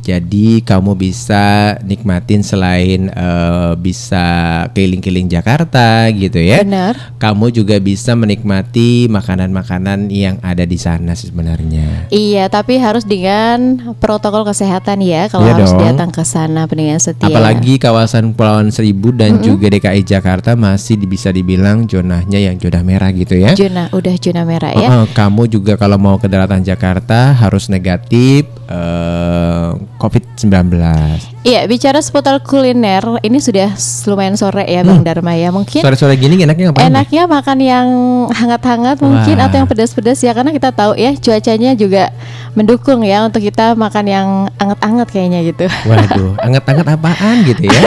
Jadi kamu bisa nikmatin selain uh, bisa keliling-keliling Jakarta gitu ya. Benar. Kamu juga bisa menikmati makanan-makanan yang ada di sana sebenarnya. Iya, tapi harus dengan protokol kesehatan ya kalau iya harus dong. Datang ke sana pendengar setia. Apalagi kawasan Kepulauan Seribu dan mm-hmm. juga D K I Jakarta masih bisa dibilang zonanya yang zona merah gitu ya. Zona udah zona merah ya. Uh-uh, kamu juga kalau mau ke daratan Jakarta harus negatif uh, covid sembilan belas. Iya, bicara seputar kuliner, ini sudah lumayan sore ya, Bang hmm. Dharma ya. Mungkin sore-sore gini enaknya ngapain? Enaknya nih? Makan yang hangat-hangat mungkin. Wah. Atau yang pedas-pedas ya, karena kita tahu ya cuacanya juga mendukung ya untuk kita makan yang anget-anget kayaknya gitu. Waduh, anget-anget apaan gitu ya.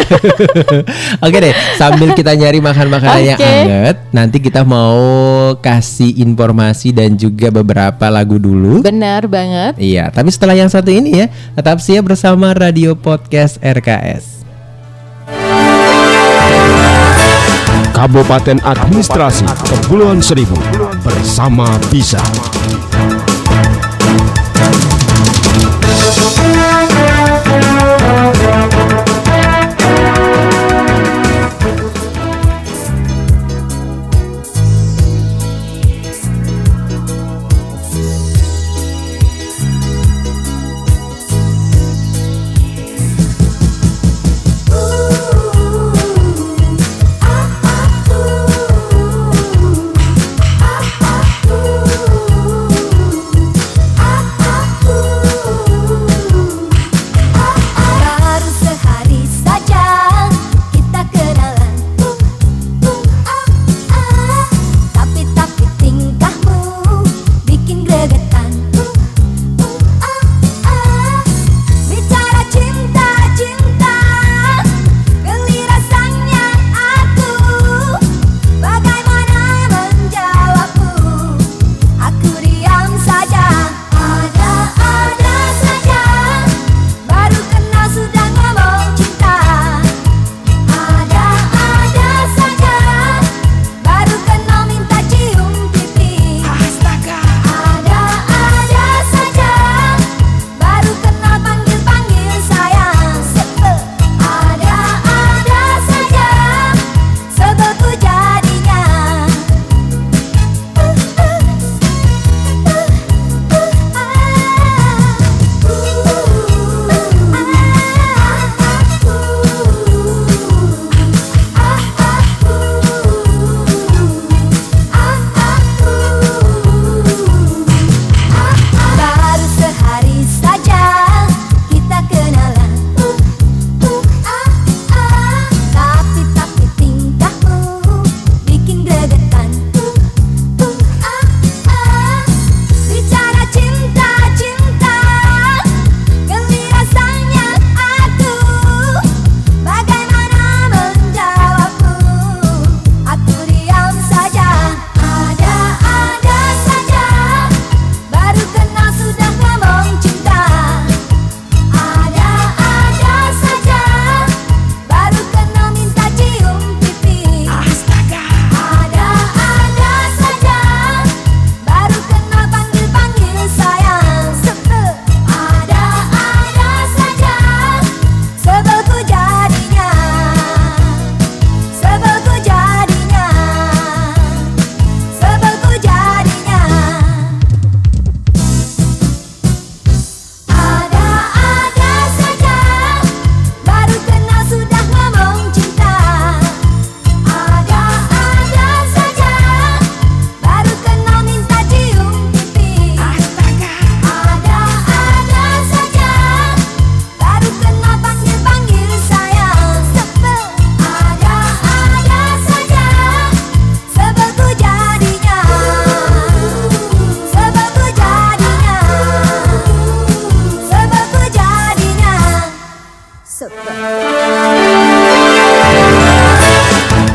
Oke deh, sambil kita nyari makan-makanan okay. yang anget, nanti kita mau kasih informasi dan juga beberapa lagu dulu. Benar banget. Iya, tapi setelah yang satu ini ya, tetap siap bersama Radio Podcast R K S. Kabupaten Administrasi Kepulauan Seribu bersama bisa.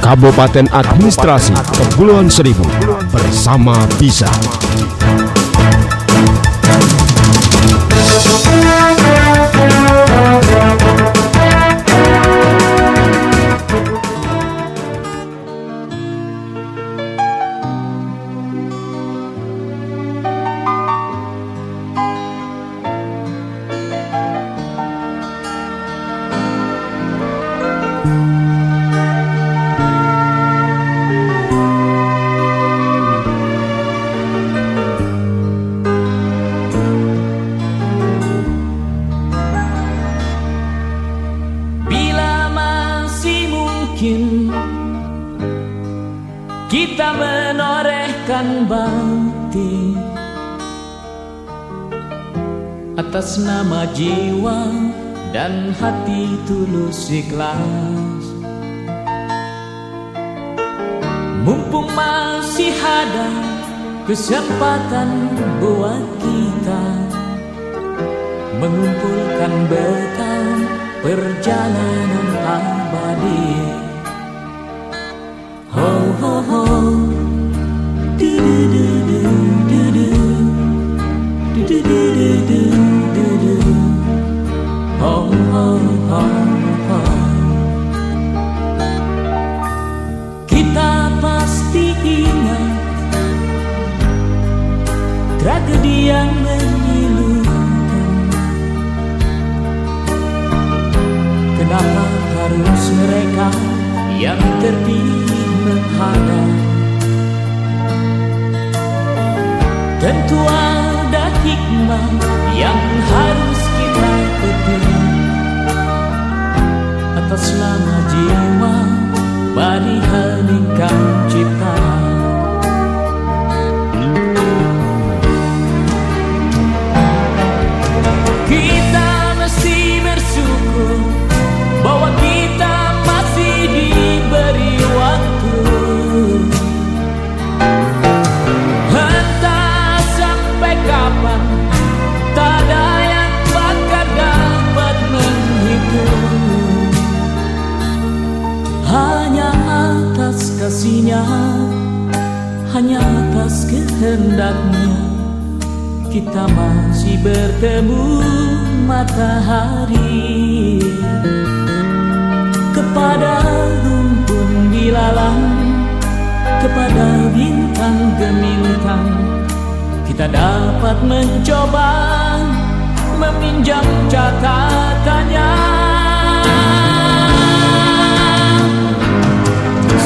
Kabupaten Administrasi Kepulauan Seribu bersama bisa. Atas nama jiwa dan hati tulus ikhlas, mumpung masih ada kesempatan buat kita mengumpulkan bekal perjalanan abadi. Ho ho ho, du du du du du du du du du du du. Oh, oh, oh, oh. Kita pasti ingat tragedi yang memilukan. Kenapa harus mereka yang terpilih menghadap? Tentu ada hikmah yang harus kita petik. Atas nama jiwa, mari heningkan cipta. Kita mesti bersyukur bahwa kita masih diberi waktu. Entah sampai kapan, tak ada yang bakal dapat menghitung. Hanya atas kasihnya, hanya atas kehendaknya, kita masih bertemu matahari. Kepada rumpun dilalang, kepada bintang gemintang, kita dapat mencoba meminjam catatannya.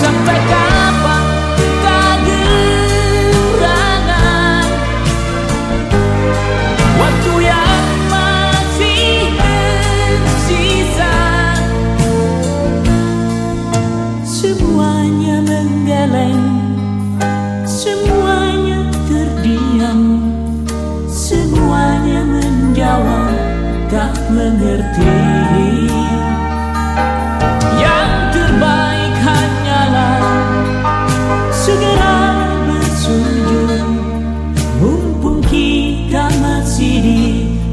Sampai kapan kegerangan waktu yang masih tersisa, semuanya menggeleng, semuanya terdiam, semuanya menjawab tak mengerti.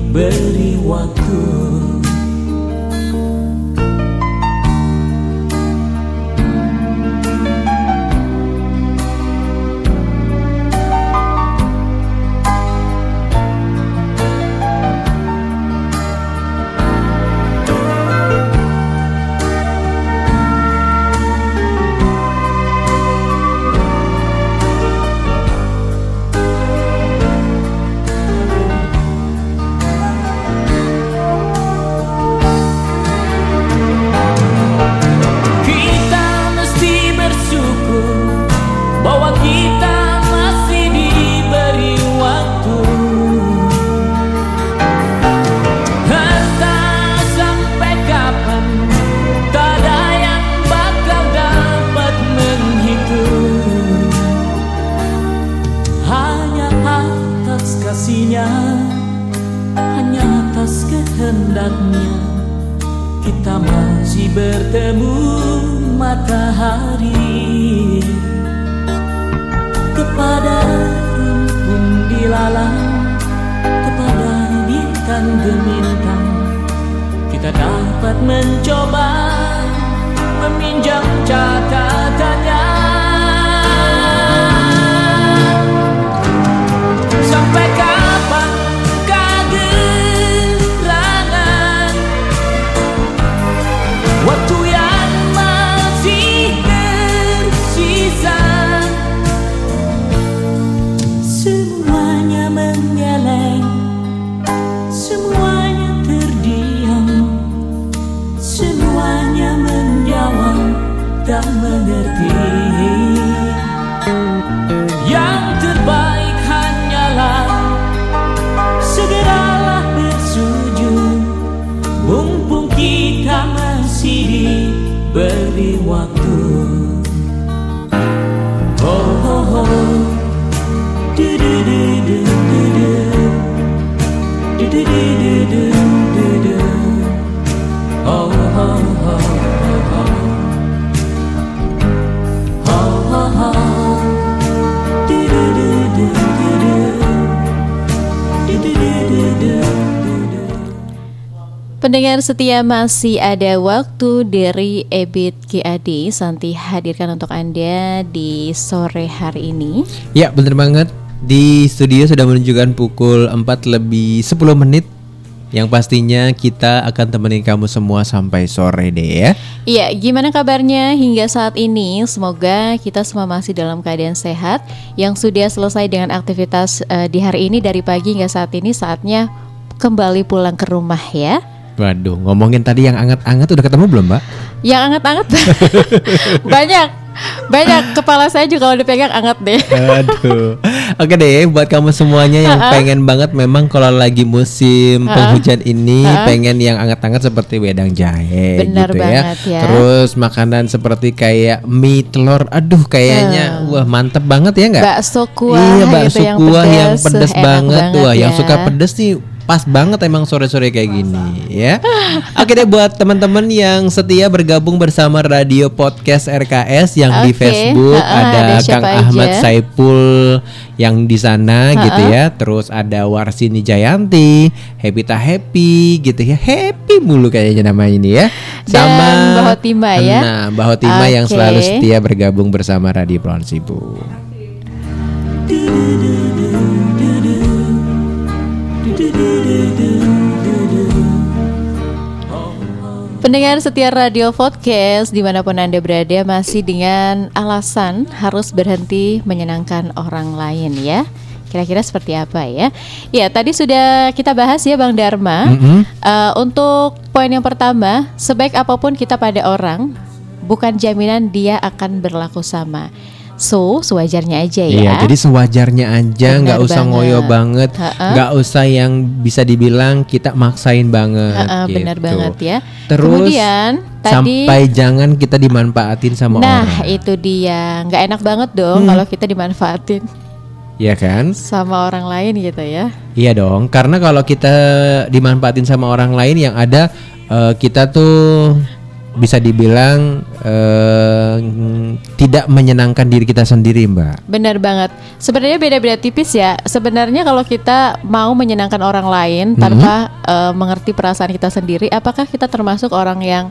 Beri waktu. Kita masih bertemu matahari. Kepada rumpun dilalang, kepada bintang gemintang, kita dapat mencoba meminjam catatannya sampai kapan kegelangan waktu yang masih tersisa, semuanya menggeleng, semuanya terdiam, semuanya menjawab tak mengerti. Beri waktu. Oh oh oh. Du du du du du du. Du du du du du du. Oh oh oh oh oh. Oh oh oh. Du du du du du du. Du du du du du. Pendengar setia, masih ada waktu dari Ebit G A D Santi hadirkan untuk Anda di sore hari ini. Ya, benar banget. Di studio sudah menunjukkan pukul empat lebih sepuluh menit, yang pastinya kita akan temani kamu semua sampai sore deh ya. Iya, gimana kabarnya hingga saat ini? Semoga kita semua masih dalam keadaan sehat. Yang sudah selesai dengan aktivitas uh, di hari ini dari pagi hingga saat ini, saatnya kembali pulang ke rumah ya. Waduh, ngomongin tadi yang anget-anget udah ketemu belum, Mbak? Yang anget-anget banyak, banyak. Kepala saya juga udah pegang anget deh. Aduh. Oke deh, buat kamu semuanya yang uh-uh. pengen banget memang kalau lagi musim uh-uh. penghujan ini uh-uh. pengen yang anget-anget seperti wedang jahe. Bener gitu banget ya. ya. Terus makanan seperti kayak mie telur, aduh kayaknya uh. wah mantep banget ya nggak? Bakso kuah, iya bakso gitu kuah yang pedes, yang pedes banget tuh. Ya. Yang suka pedes nih. Pas banget emang sore-sore kayak gini ya. Oke deh, buat teman-teman yang setia bergabung bersama Radio Podcast R K S yang okay. di Facebook ha-ha, ada, ada Kang aja. Ahmad Saipul yang di sana gitu ya. Terus ada Warsini Jayanti, Happy Ta Happy gitu ya. Happy mulu kayaknya namanya ini ya. Sama dan Mbak Hotima ya. Nah, Mbak Hotima okay. yang selalu setia bergabung bersama Radio Pronsibu. Pendengar setia Radio Podcast dimanapun Anda berada, masih dengan alasan harus berhenti menyenangkan orang lain ya. Kira-kira seperti apa ya? Ya, tadi sudah kita bahas ya Bang Dharma. Mm-hmm. uh, Untuk poin yang pertama, sebaik apapun kita pada orang, bukan jaminan dia akan berlaku sama. So, sewajarnya aja ya. Iya, jadi sewajarnya aja, nggak usah banget. ngoyo banget, nggak usah yang bisa dibilang kita maksain banget. Ha-ha, gitu. Benar banget ya. Terus kemudian, tadi, sampai jangan kita dimanfaatin sama nah, orang. Nah, itu dia, nggak enak banget dong hmm. kalau kita dimanfaatin. Iya kan? Sama orang lain gitu ya. Iya dong, karena kalau kita dimanfaatin sama orang lain, yang ada uh, kita tuh bisa dibilang eh, tidak menyenangkan diri kita sendiri, Mbak. Benar banget. Sebenarnya beda-beda tipis ya. Sebenarnya kalau kita mau menyenangkan orang lain tanpa mm-hmm. eh, mengerti perasaan kita sendiri, apakah kita termasuk orang yang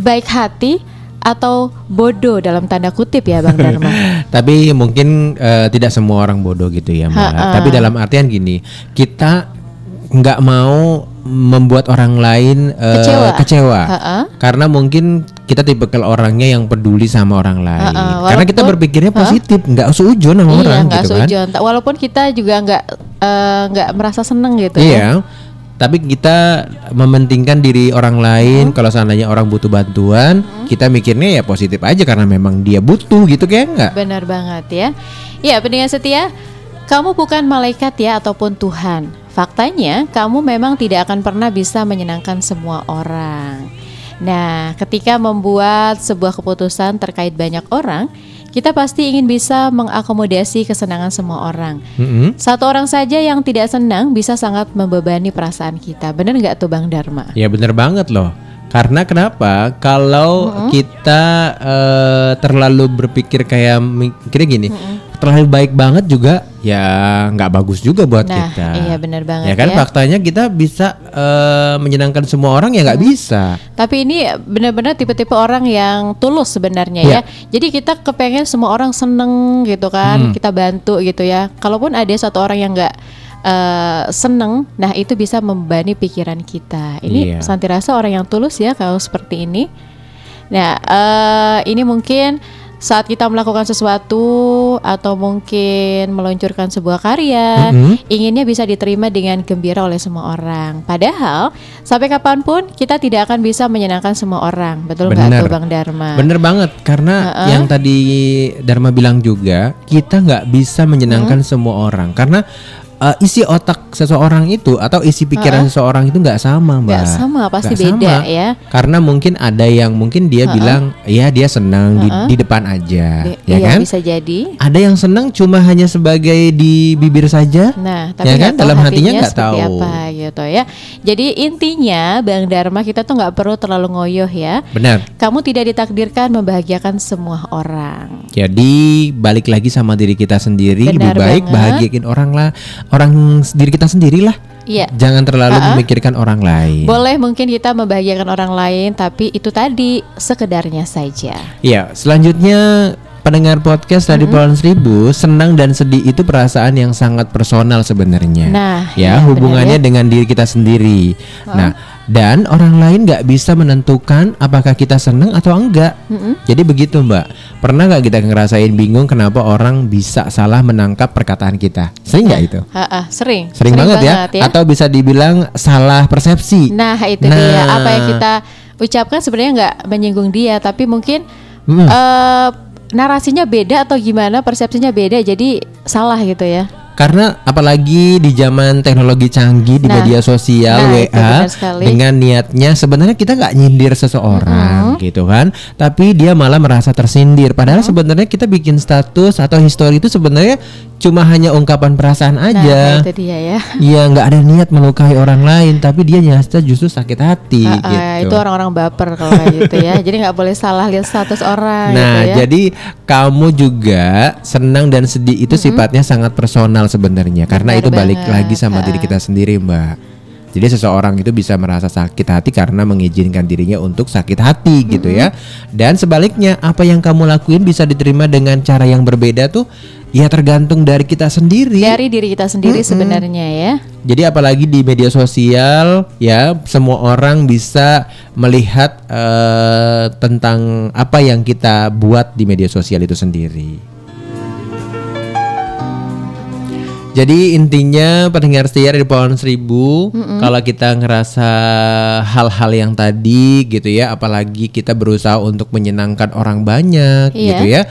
baik hati atau bodoh dalam tanda kutip ya Bang Dharma? Tapi mungkin eh, tidak semua orang bodoh gitu ya, Mbak. Ha-ha. Tapi dalam artian gini, kita nggak mau membuat orang lain uh, kecewa, kecewa. Karena mungkin kita tipikal orangnya yang peduli sama orang lain. Walaupun, karena kita berpikirnya positif, nggak seujon sama iya, orang gitu seujon. Kan. Walaupun kita juga nggak nggak uh, merasa seneng gitu. Iya. Kan? Tapi kita mementingkan diri orang lain. Hmm. Kalau seandainya orang butuh bantuan, hmm. kita mikirnya ya positif aja karena memang dia butuh gitu kayak nggak. Benar banget ya. Ya pendengar setia, kamu bukan malaikat ya ataupun Tuhan. Faktanya, kamu memang tidak akan pernah bisa menyenangkan semua orang. Nah, ketika membuat sebuah keputusan terkait banyak orang, kita pasti ingin bisa mengakomodasi kesenangan semua orang. Mm-hmm. Satu orang saja yang tidak senang bisa sangat membebani perasaan kita. Benar nggak tuh Bang Dharma? Ya benar banget loh. Karena kenapa? Kalau mm-hmm. kita uh, terlalu berpikir kayak mikirnya gini, mm-hmm. terlalu baik banget juga ya nggak bagus juga buat nah, kita. Iya benar banget. Ya kan ya. Faktanya kita bisa uh, menyenangkan semua orang ya nggak hmm. bisa. Tapi ini benar-benar tipe-tipe orang yang tulus sebenarnya ya. ya. Jadi kita kepengen semua orang seneng gitu kan, hmm. kita bantu gitu ya. Kalaupun ada satu orang yang nggak Uh, seneng, nah itu bisa membebani pikiran kita. Ini yeah. Santi rasa orang yang tulus ya kalau seperti ini. Nah uh, ini mungkin saat kita melakukan sesuatu atau mungkin meluncurkan sebuah karya, mm-hmm. inginnya bisa diterima dengan gembira oleh semua orang. Padahal sampai kapanpun kita tidak akan bisa menyenangkan semua orang. Betul nggak tuh Bang Dharma? Bener banget, karena uh-uh. yang tadi Dharma bilang juga, kita nggak bisa menyenangkan hmm. semua orang karena Uh, isi otak seseorang itu atau isi pikiran uh-uh. seseorang itu nggak sama, Mbak. Nggak sama, pasti gak beda sama. Ya. Karena mungkin ada yang mungkin dia uh-uh. bilang, ya dia senang uh-uh. di, di depan aja, Be- ya iya, kan? Bisa jadi. Ada yang senang cuma hanya sebagai di bibir saja. Nah, tapi ya kan? Dalam hatinya nggak tahu. Apa, gitu ya. Jadi intinya, Bang Dharma, kita tuh nggak perlu terlalu ngoyoh ya. Benar. Kamu tidak ditakdirkan membahagiakan semua orang. Jadi balik lagi sama diri kita sendiri. Benar lebih baik banget. Bahagiain orang lah. Orang diri kita sendirilah. Iya. Jangan terlalu uh-uh. memikirkan orang lain. Boleh mungkin kita membahagiakan orang lain, tapi itu tadi sekedarnya saja. Iya. Selanjutnya pendengar podcast dari Pulau Seribu, senang dan sedih itu perasaan yang sangat personal sebenarnya. Nah, ya, ya hubungannya ya. Dengan diri kita sendiri. Oh. Nah, dan orang lain nggak bisa menentukan apakah kita senang atau enggak. Mm-hmm. Jadi begitu, Mbak. Pernah nggak kita ngerasain bingung kenapa orang bisa salah menangkap perkataan kita? Sering nggak itu? Ha-ha, sering. Sering. Sering banget, banget ya? Ya. Atau bisa dibilang salah persepsi. Nah, itu nah. dia. Apa yang kita ucapkan sebenarnya nggak menyinggung dia, tapi mungkin. Mm. Uh, narasinya beda atau gimana, persepsinya beda jadi salah gitu ya. Karena apalagi di zaman teknologi canggih, di nah, media sosial, nah, W A, dengan niatnya sebenarnya kita nggak nyindir seseorang, mm-hmm. gitu kan? Tapi dia malah merasa tersindir. Padahal mm-hmm. sebenarnya kita bikin status atau histori itu sebenarnya cuma hanya ungkapan perasaan aja. Nah, itu dia ya. Iya, nggak ada niat melukai orang lain, tapi dia nyata justru sakit hati. Uh, gitu. uh, itu orang-orang baper kalau gitu ya. Jadi nggak boleh salah lihat status orang. Nah, gitu ya. Jadi kamu juga senang dan sedih itu mm-hmm. sifatnya sangat personal. Sebenarnya karena benar itu balik banget. Lagi sama ha-ha. Diri kita sendiri, Mbak. Jadi seseorang itu bisa merasa sakit hati karena mengizinkan dirinya untuk sakit hati, mm-hmm. gitu ya. Dan sebaliknya, apa yang kamu lakuin bisa diterima dengan cara yang berbeda tuh ya tergantung dari kita sendiri. Dari diri kita sendiri mm-hmm. sebenarnya ya. Jadi apalagi di media sosial ya, semua orang bisa melihat uh, tentang apa yang kita buat di media sosial itu sendiri. Jadi intinya pendengar setia di Pohon Seribu, mm-hmm. kalau kita ngerasa hal-hal yang tadi gitu ya, apalagi kita berusaha untuk menyenangkan orang banyak, yeah. gitu ya.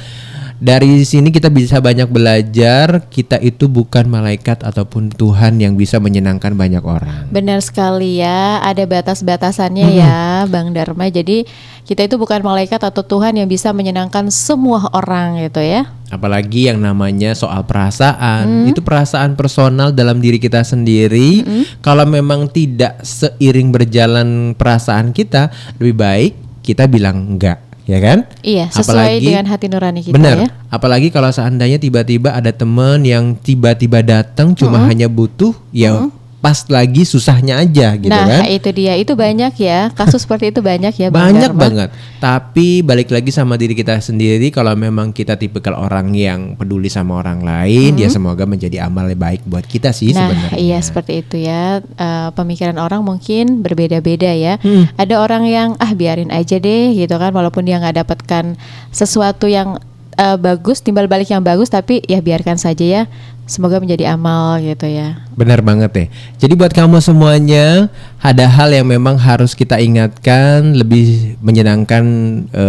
Dari sini kita bisa banyak belajar, kita itu bukan malaikat ataupun Tuhan yang bisa menyenangkan banyak orang. Benar sekali ya, ada batas-batasannya mm-hmm. ya Bang Dharma. Jadi kita itu bukan malaikat atau Tuhan yang bisa menyenangkan semua orang gitu ya. Apalagi yang namanya soal perasaan, hmm. itu perasaan personal dalam diri kita sendiri. Hmm. Kalau memang tidak seiring berjalan perasaan kita, lebih baik kita bilang enggak, ya kan? Iya, sesuai apalagi, dengan hati nurani kita. Benar. Ya. Apalagi kalau seandainya tiba-tiba ada teman yang tiba-tiba datang cuma mm-hmm. hanya butuh ya mm-hmm. pas lagi susahnya aja gitu nah, kan. Nah itu dia, itu banyak ya. Kasus seperti itu banyak ya. Banyak Dharma. Banget. Tapi balik lagi sama diri kita sendiri. Kalau memang kita tipikal orang yang peduli sama orang lain, mm-hmm. ya semoga menjadi amal baik buat kita sih nah, sebenarnya. Nah iya seperti itu ya. uh, Pemikiran orang mungkin berbeda-beda ya. hmm. Ada orang yang ah biarin aja deh gitu kan. Walaupun dia gak dapatkan sesuatu yang uh, bagus, timbal balik yang bagus, tapi ya biarkan saja ya. Semoga menjadi amal gitu ya. Benar banget ya. Jadi buat kamu semuanya, ada hal yang memang harus kita ingatkan, lebih menyenangkan e,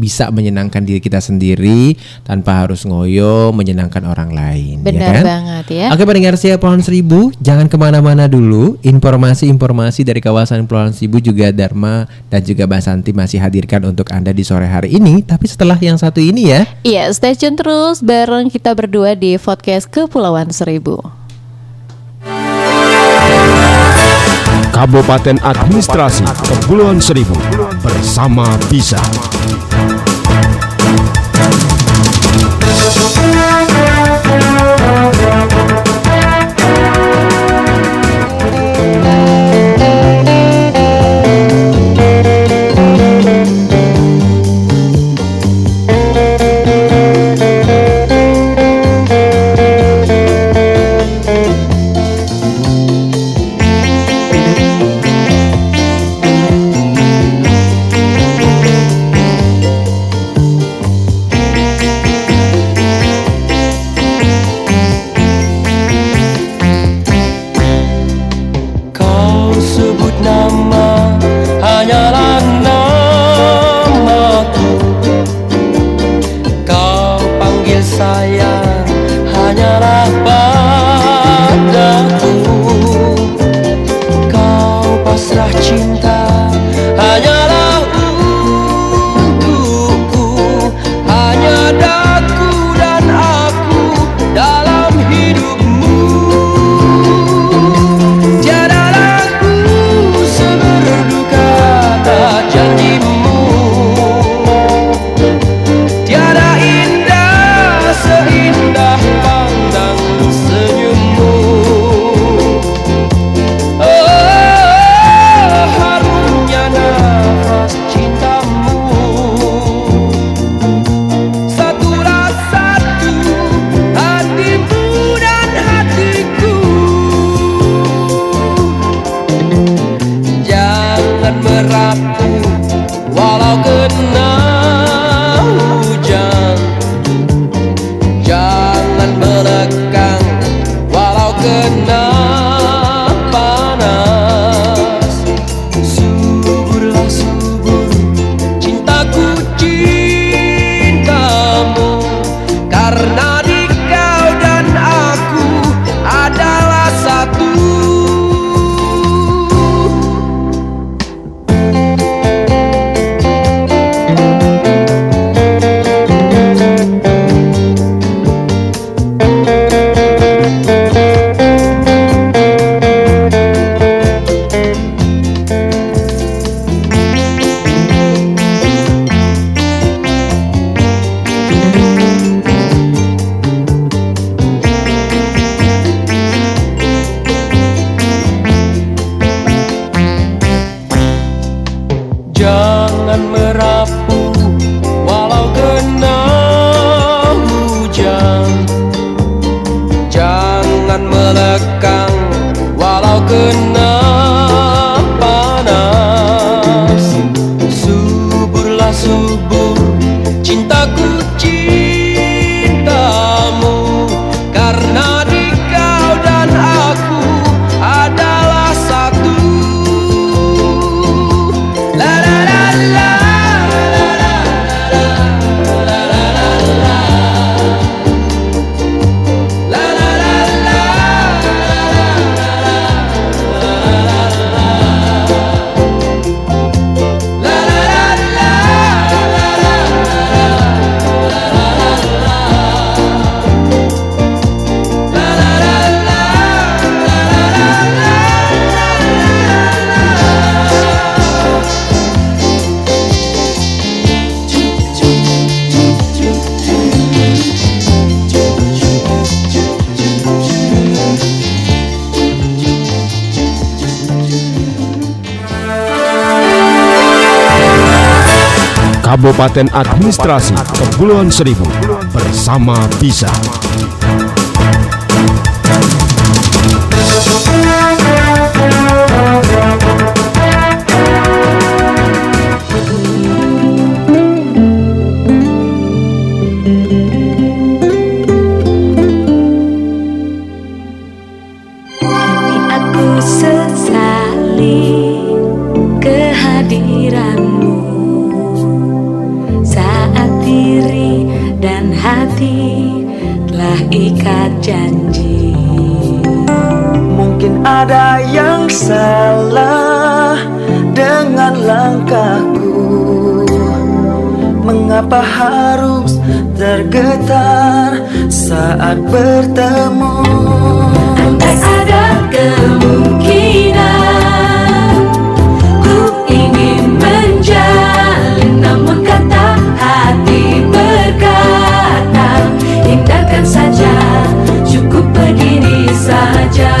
bisa menyenangkan diri kita sendiri tanpa harus ngoyo menyenangkan orang lain. Benar ya kan? Banget ya. Oke pendengar setia Pulau Seribu, jangan kemana-mana dulu. Informasi-informasi dari kawasan Pulau Seribu juga Dharma dan juga Mbak Santi masih hadirkan untuk Anda di sore hari ini. Tapi setelah yang satu ini ya. Iya, stay tune terus bareng kita berdua di podcast Kepulauan Seribu. Kabupaten Administrasi Kepulauan Seribu bersama bisa. kisah cinta hanyalah untukku, hanya daku dan aku dalam hidupmu. Tiada lagu semerdu kata janjimu, tiada indah seindah pandang senyummu. Oh, harumnya nafas cintamu, satulah satu hatimu dan hatiku. Jangan merapu walau kena hujan, jangan melekang walau kena panas. Suburlah subur cintaku, cintamu, karena di kau dan aku adalah satu. Jangan merapu walau kena hujan, jangan melekang walau kena panas. Suburlah subur cintaku, cintamu, karena di kau dan aku adalah satu. La la la la la la la la la la la. La la la la la la Kabupaten Administrasi Kepulauan Seribu bersama bisa. Ada yang salah dengan langkahku, mengapa harus tergetar saat bertemu? Andai ada kemungkinan ku ingin menjalin, namun kata hati berkata hindarkan saja, cukup begini saja.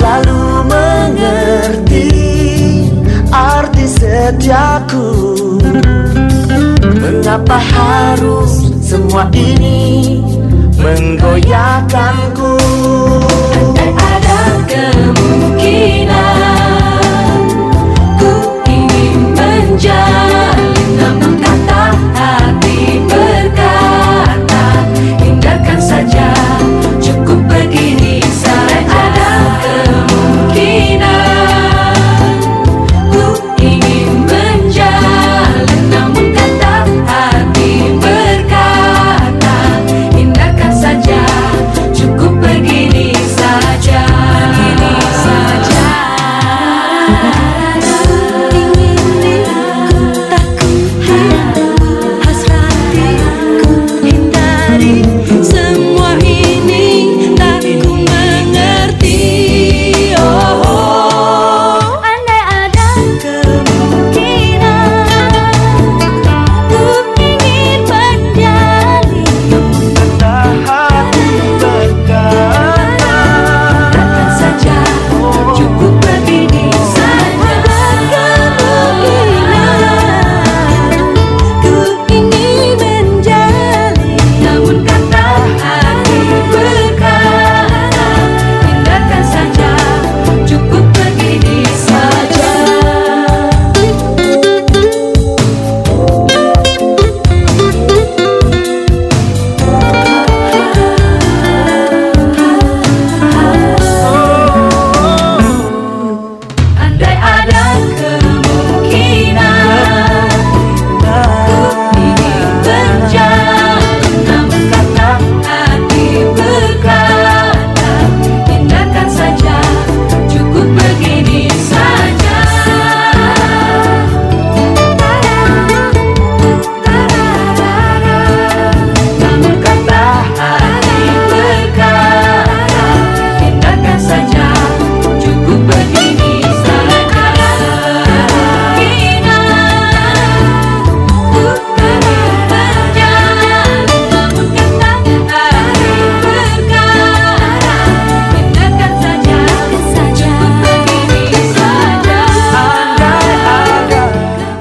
Selalu mengerti arti setiaku, mengapa harus semua ini menggoyahkanku? Andai ada kemungkinan ku ingin menjalin, namun kata hati berkata hindarkan saja, cukup begini saja. Ku ingin menjalin, namun kata hati berkata hindarkan saja, cukup begini.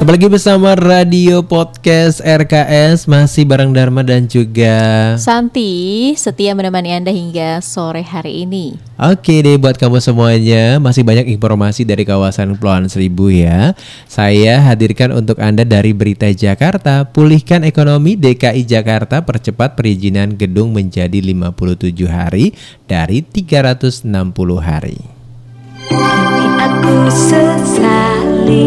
Jumpa lagi bersama Radio Podcast R K S. Masih bareng Dharma dan juga Santi, setia menemani Anda hingga sore hari ini. Oke deh, buat kamu semuanya masih banyak informasi dari kawasan Kepulauan Seribu ya. Saya hadirkan untuk Anda dari Berita Jakarta. Pulihkan ekonomi, D K I Jakarta percepat perizinan gedung menjadi lima puluh tujuh hari dari tiga ratus enam puluh hari. Hati aku sesali.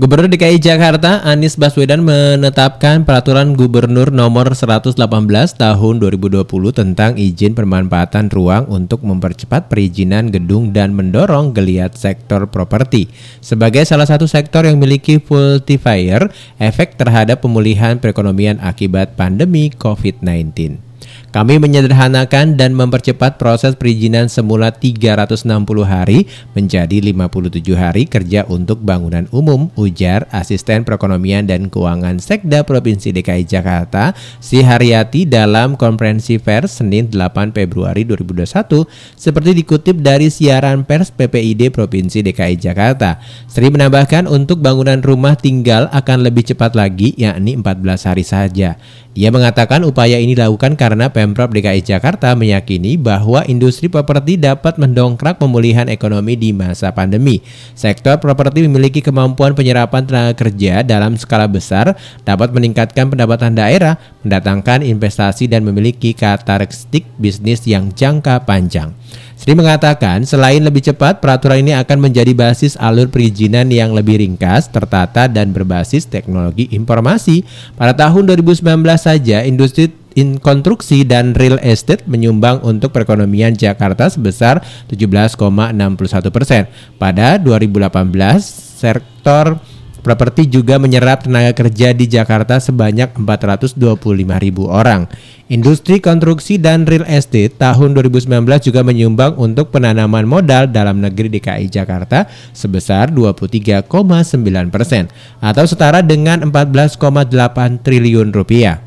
Gubernur D K I Jakarta Anies Baswedan menetapkan peraturan Gubernur nomor seratus delapan belas tahun dua ribu dua puluh tentang izin pemanfaatan ruang untuk mempercepat perizinan gedung dan mendorong geliat sektor properti. Sebagai salah satu sektor yang memiliki multiplier efek terhadap pemulihan perekonomian akibat pandemi covid sembilan belas. Kami menyederhanakan dan mempercepat proses perizinan semula tiga ratus enam puluh hari menjadi lima puluh tujuh hari kerja untuk bangunan umum, ujar Asisten Perekonomian dan Keuangan Sekda Provinsi D K I Jakarta, Sri Haryati dalam konferensi pers Senin delapan Februari dua ribu dua puluh satu, seperti dikutip dari siaran pers P P I D Provinsi D K I Jakarta. Sri menambahkan untuk bangunan rumah tinggal akan lebih cepat lagi, yakni empat belas hari saja. Ia mengatakan upaya ini dilakukan karena Pemprov D K I Jakarta meyakini bahwa industri properti dapat mendongkrak pemulihan ekonomi di masa pandemi. Sektor properti memiliki kemampuan penyerapan tenaga kerja dalam skala besar, dapat meningkatkan pendapatan daerah, mendatangkan investasi dan memiliki karakteristik bisnis yang jangka panjang. Sri mengatakan selain lebih cepat, peraturan ini akan menjadi basis alur perizinan yang lebih ringkas, tertata dan berbasis teknologi informasi. Pada tahun dua ribu sembilan belas saja, industri In konstruksi dan real estate menyumbang untuk perekonomian Jakarta sebesar tujuh belas koma enam satu persen. Pada dua ribu delapan belas, sektor properti juga menyerap tenaga kerja di Jakarta sebanyak empat ratus dua puluh lima ribu orang. Industri konstruksi dan real estate tahun dua ribu sembilan belas juga menyumbang untuk penanaman modal dalam negeri D K I Jakarta sebesar dua puluh tiga koma sembilan persen atau setara dengan empat belas koma delapan triliun rupiah.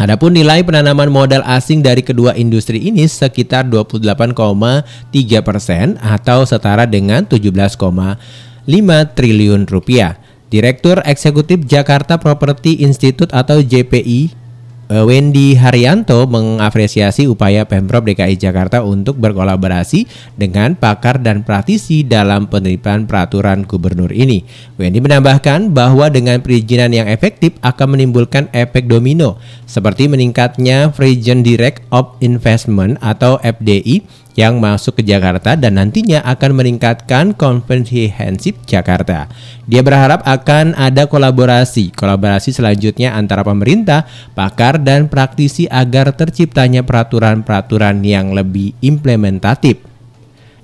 Adapun nilai penanaman modal asing dari kedua industri ini sekitar dua puluh delapan koma tiga persen atau setara dengan tujuh belas koma lima triliun rupiah. Direktur Eksekutif Jakarta Property Institute atau J P I Wendy Haryanto mengapresiasi upaya Pemprov D K I Jakarta untuk berkolaborasi dengan pakar dan praktisi dalam penerapan peraturan gubernur ini. Wendy menambahkan bahwa dengan perizinan yang efektif akan menimbulkan efek domino seperti meningkatnya Foreign Direct of Investment atau F D I yang masuk ke Jakarta dan nantinya akan meningkatkan comprehensive Jakarta. Dia berharap akan ada kolaborasi, kolaborasi selanjutnya antara pemerintah, pakar, dan praktisi agar terciptanya peraturan-peraturan yang lebih implementatif.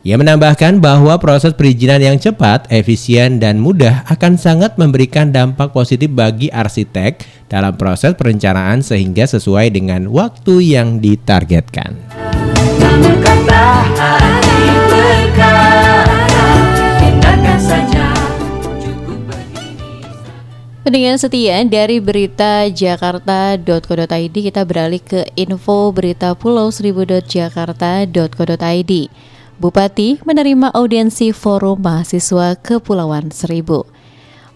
Ia menambahkan bahwa proses perizinan yang cepat, efisien, dan mudah akan sangat memberikan dampak positif bagi arsitek dalam proses perencanaan sehingga sesuai dengan waktu yang ditargetkan. Pendengar setia dari berita jakarta dot co dot i d, kita beralih ke info berita pulau seribu.jakarta dot co dot i d. Bupati menerima audiensi forum mahasiswa Kepulauan Seribu.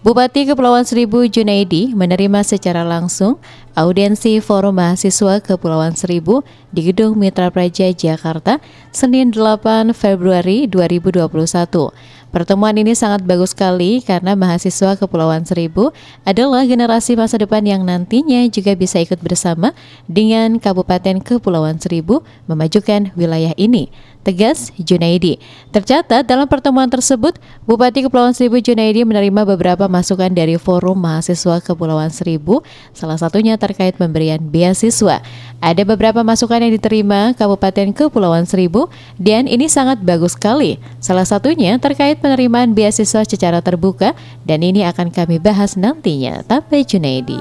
Bupati Kepulauan Seribu Junaidi menerima secara langsung audiensi Forum Mahasiswa Kepulauan Seribu di Gedung Mitra Praja Jakarta Senin delapan Februari dua ribu dua puluh satu. Pertemuan ini sangat bagus sekali karena mahasiswa Kepulauan Seribu adalah generasi masa depan yang nantinya juga bisa ikut bersama dengan Kabupaten Kepulauan Seribu memajukan wilayah ini, tegas Junaidi. Tercatat dalam pertemuan tersebut, Bupati Kepulauan Seribu Junaidi menerima beberapa masukan dari Forum Mahasiswa Kepulauan Seribu, salah satunya terkait pemberian beasiswa. Ada beberapa masukan yang diterima Kabupaten Kepulauan Seribu dan ini sangat bagus sekali. Salah satunya terkait penerimaan beasiswa secara terbuka dan ini akan kami bahas nantinya, tapi Junaidi.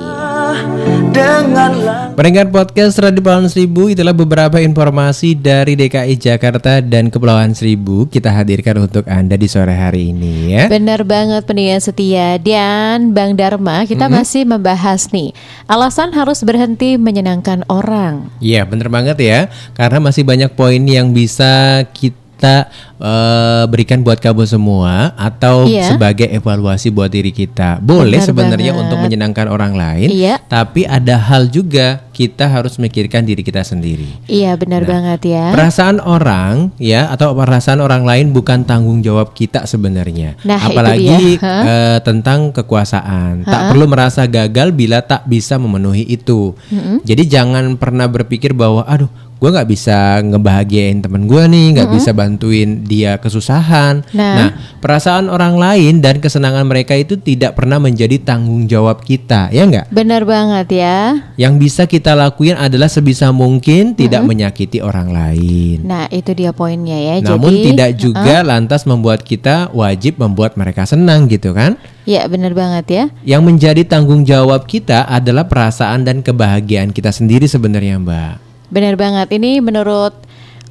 Pendengar podcast Radio Kepulauan Seribu, itulah beberapa informasi dari D K I Jakarta dan Kepulauan Seribu kita hadirkan untuk Anda di sore hari ini ya. Benar banget pendengar setia dan Bang Dharma, kita mm-hmm. masih membahas nih alasan harus berhenti menyenangkan orang. Iya benar banget ya, karena masih banyak poin yang bisa kita kita uh, berikan buat kamu semua atau iya. sebagai evaluasi buat diri kita. Boleh sebenarnya untuk menyenangkan orang lain, iya. tapi ada hal juga kita harus memikirkan diri kita sendiri. Iya, benar nah, banget ya. Perasaan orang ya atau perasaan orang lain bukan tanggung jawab kita sebenarnya. Nah, apalagi uh, tentang kekuasaan. Ha? Tak perlu merasa gagal bila tak bisa memenuhi itu. Mm-hmm. Jadi jangan pernah berpikir bahwa aduh, gue nggak bisa ngebahagiain temen gue nih, nggak mm-hmm. bisa bantuin dia kesusahan. Nah. nah, perasaan orang lain dan kesenangan mereka itu tidak pernah menjadi tanggung jawab kita, ya nggak? Benar banget ya. Yang bisa kita lakuin adalah sebisa mungkin tidak mm-hmm. menyakiti orang lain. Nah, itu dia poinnya ya. Namun jadi, tidak juga uh-uh. lantas membuat kita wajib membuat mereka senang gitu kan? Ya, benar banget ya. Yang menjadi tanggung jawab kita adalah perasaan dan kebahagiaan kita sendiri sebenarnya, Mbak. Benar banget, ini menurut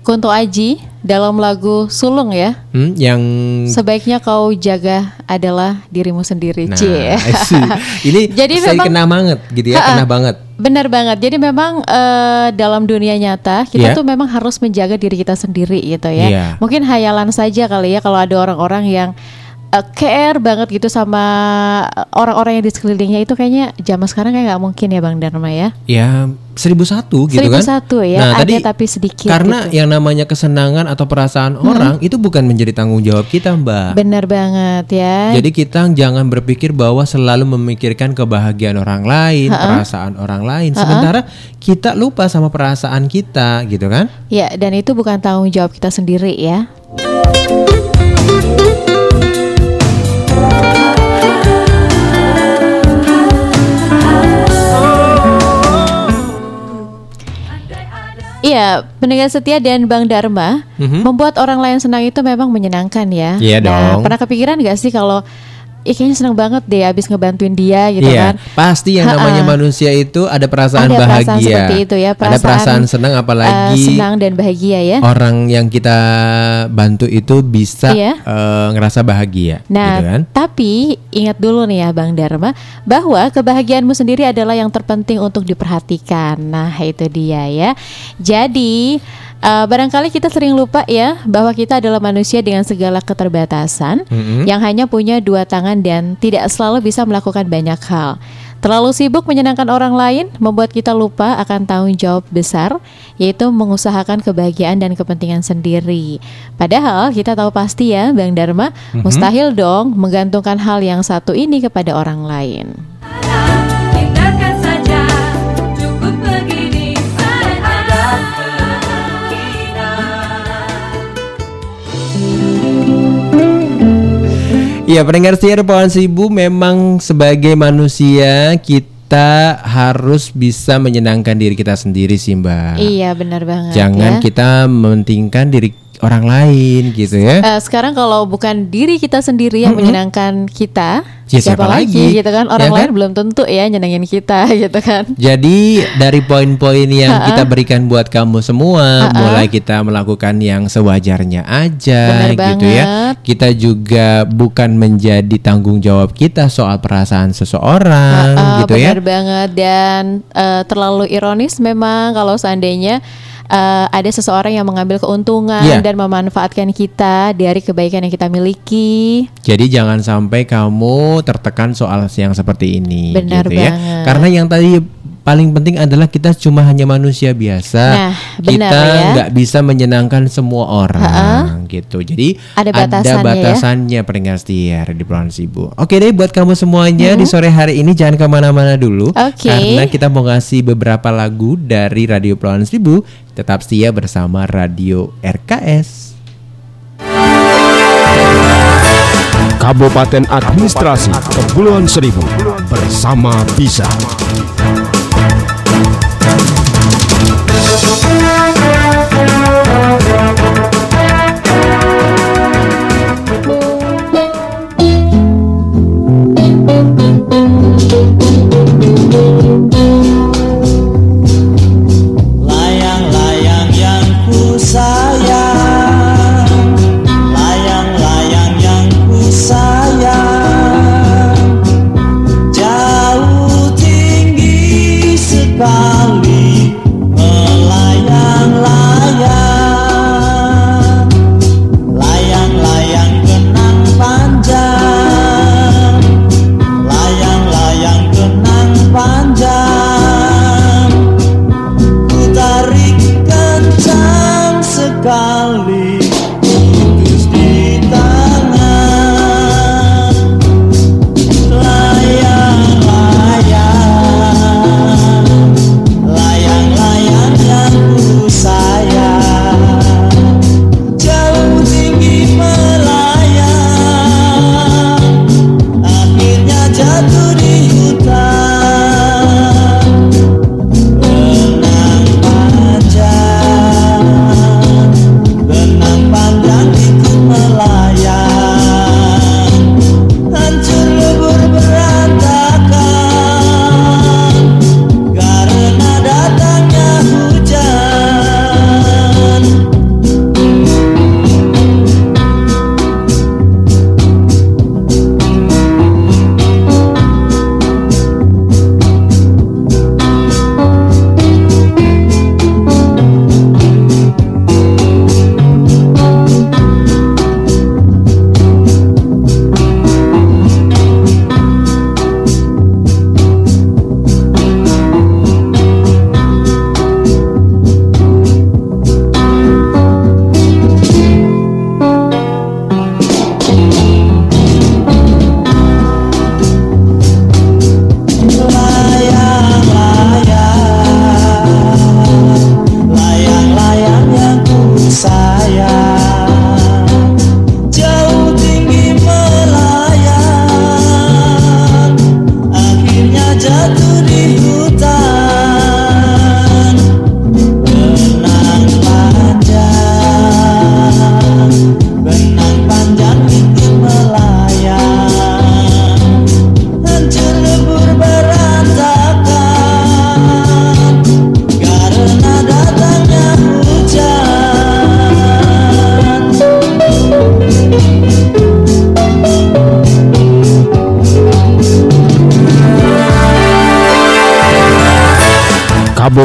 Kunto Aji dalam lagu Sulung ya hmm, yang sebaiknya kau jaga adalah dirimu sendiri. Nah, ini jadi saya memang, kena banget gitu ya, ha-ha. kena banget Benar banget, jadi memang uh, dalam dunia nyata kita yeah. tuh memang harus menjaga diri kita sendiri gitu ya yeah. Mungkin hayalan saja kali ya kalau ada orang-orang yang Uh, care banget gitu sama orang-orang yang di sekelilingnya itu kayaknya zaman sekarang kayak nggak mungkin ya Bang Dharma ya? Ya seribu satu gitu seribu kan? Seribu satu ya. Nah, ada tadi, tapi sedikit. Karena gitu. Yang namanya kesenangan atau perasaan hmm. orang itu bukan menjadi tanggung jawab kita, Mbak. Benar banget ya. Jadi kita jangan berpikir bahwa selalu memikirkan kebahagiaan orang lain, Ha-ha. perasaan orang lain. Ha-ha. Sementara kita lupa sama perasaan kita gitu kan? Ya, dan itu bukan tanggung jawab kita sendiri ya. Iya, pendengar setia dan Bang Dharma, mm-hmm. membuat orang lain senang itu memang menyenangkan ya. Iya nah, dong. Pernah kepikiran gak sih kalau Ih kayaknya senang banget deh abis ngebantuin dia gitu yeah. kan. Pasti yang Ha-ha. namanya manusia itu ada perasaan ada bahagia. Ada perasaan seperti itu ya. Perasaan, ada perasaan senang apalagi. Uh, senang dan bahagia ya. Orang yang kita bantu itu bisa yeah. uh, ngerasa bahagia. Nah gitu kan? Tapi ingat dulu nih ya Bang Dharma, bahwa kebahagiaanmu sendiri adalah yang terpenting untuk diperhatikan. Nah itu dia ya. Jadi Uh, barangkali kita sering lupa ya bahwa kita adalah manusia dengan segala keterbatasan mm-hmm. yang hanya punya dua tangan dan tidak selalu bisa melakukan banyak hal. Terlalu sibuk menyenangkan orang lain membuat kita lupa akan tanggung jawab besar, yaitu mengusahakan kebahagiaan dan kepentingan sendiri. Padahal kita tahu pasti ya Bang Dharma, mm-hmm. mustahil dong menggantungkan hal yang satu ini kepada orang lain. Ya, pendengar setia Pohon Seribu, memang sebagai manusia kita harus bisa menyenangkan diri kita sendiri sih Mbak. Iya benar banget. Jangan ya. kita mementingkan diri orang lain gitu ya. Uh, sekarang kalau bukan diri kita sendiri yang mm-hmm. menyenangkan kita, ya, siapa, siapa lagi gitu kan? Orang ya, lain kan? Belum tentu ya nyenengin kita gitu kan. Jadi dari poin-poin yang kita berikan buat kamu semua, Ha-ha. mulai kita melakukan yang sewajarnya aja. Bener gitu banget. Ya. Kita juga bukan menjadi tanggung jawab kita soal perasaan seseorang Ha-ha, gitu bener ya. Benar banget dan uh, terlalu ironis memang kalau seandainya Uh, ada seseorang yang mengambil keuntungan yeah. dan memanfaatkan kita dari kebaikan yang kita miliki. Jadi jangan sampai kamu tertekan soal yang seperti ini. Benar gitu banget. Ya. Karena yang tadi paling penting adalah kita cuma hanya manusia biasa. Nah, benar, kita nggak ya? bisa menyenangkan semua orang Ha-ha. gitu. Jadi ada batasannya, ada batasannya ya? Pendengar setia di Pulau Sibu. Oke deh buat kamu semuanya hmm. di sore hari ini jangan kemana-mana dulu okay. karena kita mau ngasih beberapa lagu dari Radio Pulau Sibu. Tetap setia bersama Radio R K S. Kabupaten Administrasi Kepulauan Seribu bersama Bisa. Sayang jauh di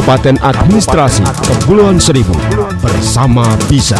Kabupaten Administrasi Kepulauan Seribu. Bersama Bisa.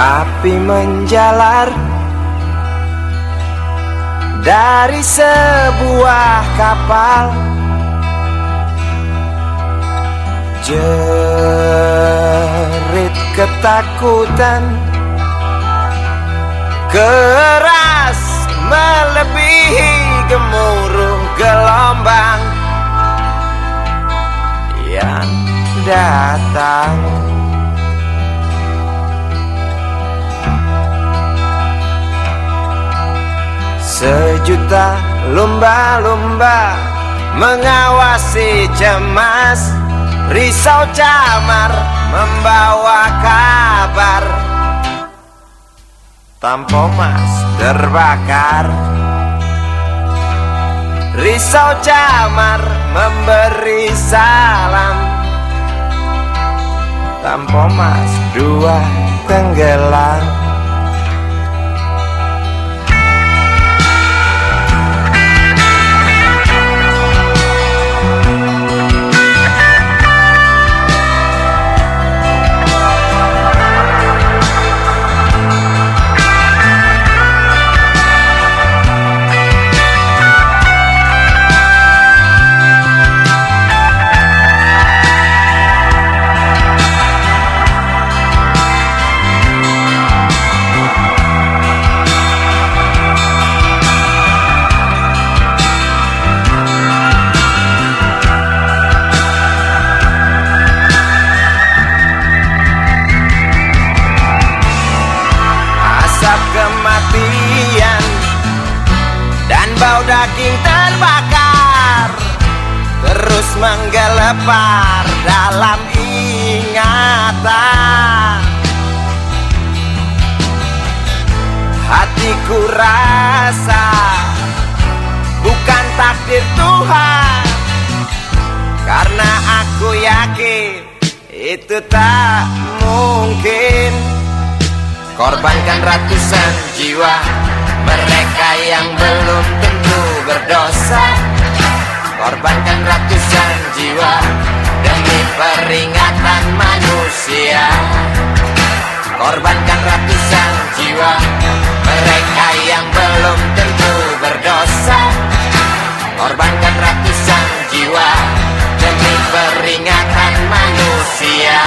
Api menjalar dari sebuah kapal, jerit ketakutan keras melebihi gemuruh gelombang yang datang. Sejuta lumba-lumba mengawasi cemas, risau camar membawa kabar, Tampo Mas terbakar. Risau camar memberi salam, Tampo Mas dua tenggelam. Daging terbakar terus menggelepar dalam ingatan. Hatiku rasa bukan takdir Tuhan, karena aku yakin itu tak mungkin. Korbankan ratusan jiwa, mereka yang belum tentu berdosa. Korbankan ratusan jiwa demi peringatan manusia. Korbankan ratusan jiwa, mereka yang belum tentu berdosa. Korbankan ratusan jiwa demi peringatan manusia.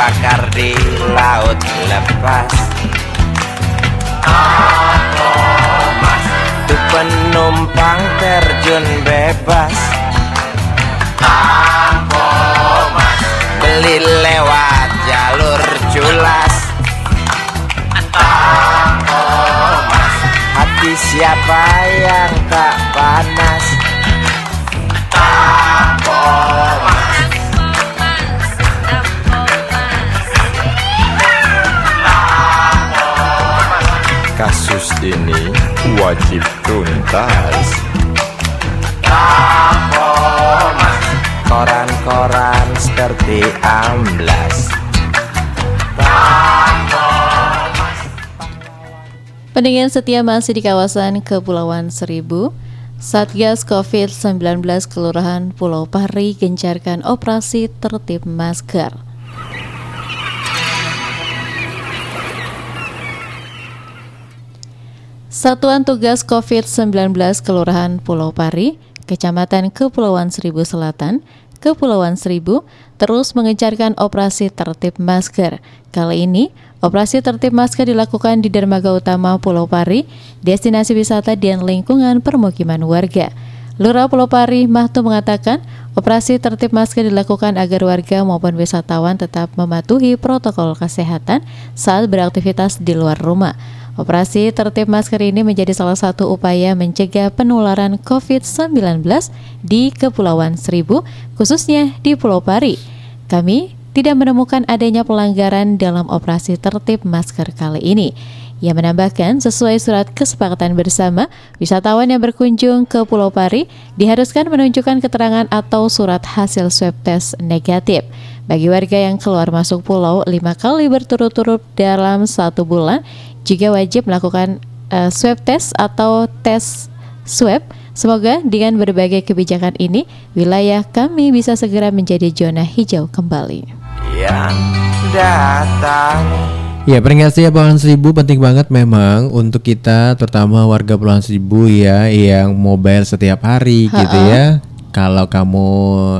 dibakar di laut lepas. Thomas tu penumpang terjun bebas. Thomas beli lewat jalur culas. Thomas hati siapa yang tak panas. Thomas kasus ini wajib tuntas. Thomas koran-koran seperti amblas. Thomas pendengar setia masih di kawasan Kepulauan Seribu. Satgas covid sembilan belas Kelurahan Pulau Pari gencarkan operasi tertib masker. Satuan Tugas covid sembilan belas Kelurahan Pulau Pari, Kecamatan Kepulauan Seribu Selatan, Kepulauan Seribu, terus mengencarkan operasi tertib masker. Kali ini, operasi tertib masker dilakukan di dermaga utama Pulau Pari, destinasi wisata dan lingkungan permukiman warga. Lurah Pulau Pari, Mahtu mengatakan, operasi tertib masker dilakukan agar warga maupun wisatawan tetap mematuhi protokol kesehatan saat beraktivitas di luar rumah. Operasi tertib masker ini menjadi salah satu upaya mencegah penularan covid sembilan belas di Kepulauan Seribu, khususnya di Pulau Pari. Kami tidak menemukan adanya pelanggaran dalam operasi tertib masker kali ini. Ia menambahkan, sesuai surat kesepakatan bersama, wisatawan yang berkunjung ke Pulau Pari diharuskan menunjukkan keterangan atau surat hasil swab test negatif. Bagi warga yang keluar masuk pulau lima kali berturut-turut dalam satu bulan, juga wajib melakukan uh, swab test atau tes swab. Semoga dengan berbagai kebijakan ini, wilayah kami bisa segera menjadi zona hijau kembali. Yang datang. Ya, peringkat saya Pulau Seribu penting banget memang untuk kita, terutama warga Pulau Seribu ya, yang mobile setiap hari Ha-ha. gitu ya. Kalau kamu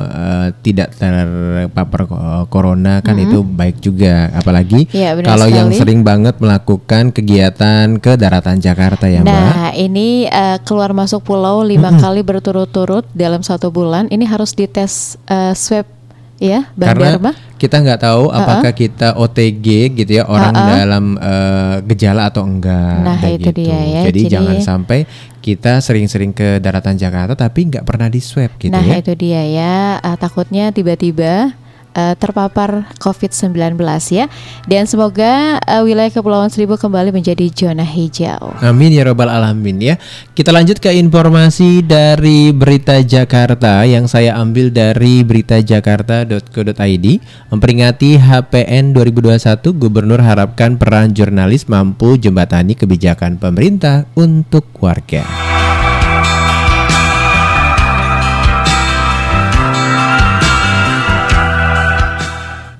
uh, tidak terpapar corona kan mm-hmm. itu baik juga, apalagi ya, kalau sekali. Yang sering banget melakukan kegiatan ke daratan Jakarta ya, nah, Mbak. Nah, ini uh, keluar masuk pulau lima mm-hmm. kali berturut-turut dalam satu bulan ini harus dites uh, swab ya, Bang Dharma. Kita nggak tahu apakah uh-uh. kita O T G gitu ya, orang uh-uh. dalam uh, gejala atau enggak. Nah itu gitu. dia ya. Jadi, Jadi jangan sampai kita sering-sering ke daratan Jakarta tapi nggak pernah di swab gitu nah, ya. Nah itu dia ya, uh, takutnya tiba-tiba uh, terpapar covid sembilan belas ya. Dan semoga uh, wilayah Kepulauan Seribu kembali menjadi zona hijau. Amin ya robbal alamin ya. Kita lanjut ke informasi dari Berita Jakarta yang saya ambil dari berita jakarta dot co dot i d. Memperingati H P N dua ribu dua puluh satu, Gubernur harapkan peran jurnalis mampu jembatani kebijakan pemerintah untuk warga.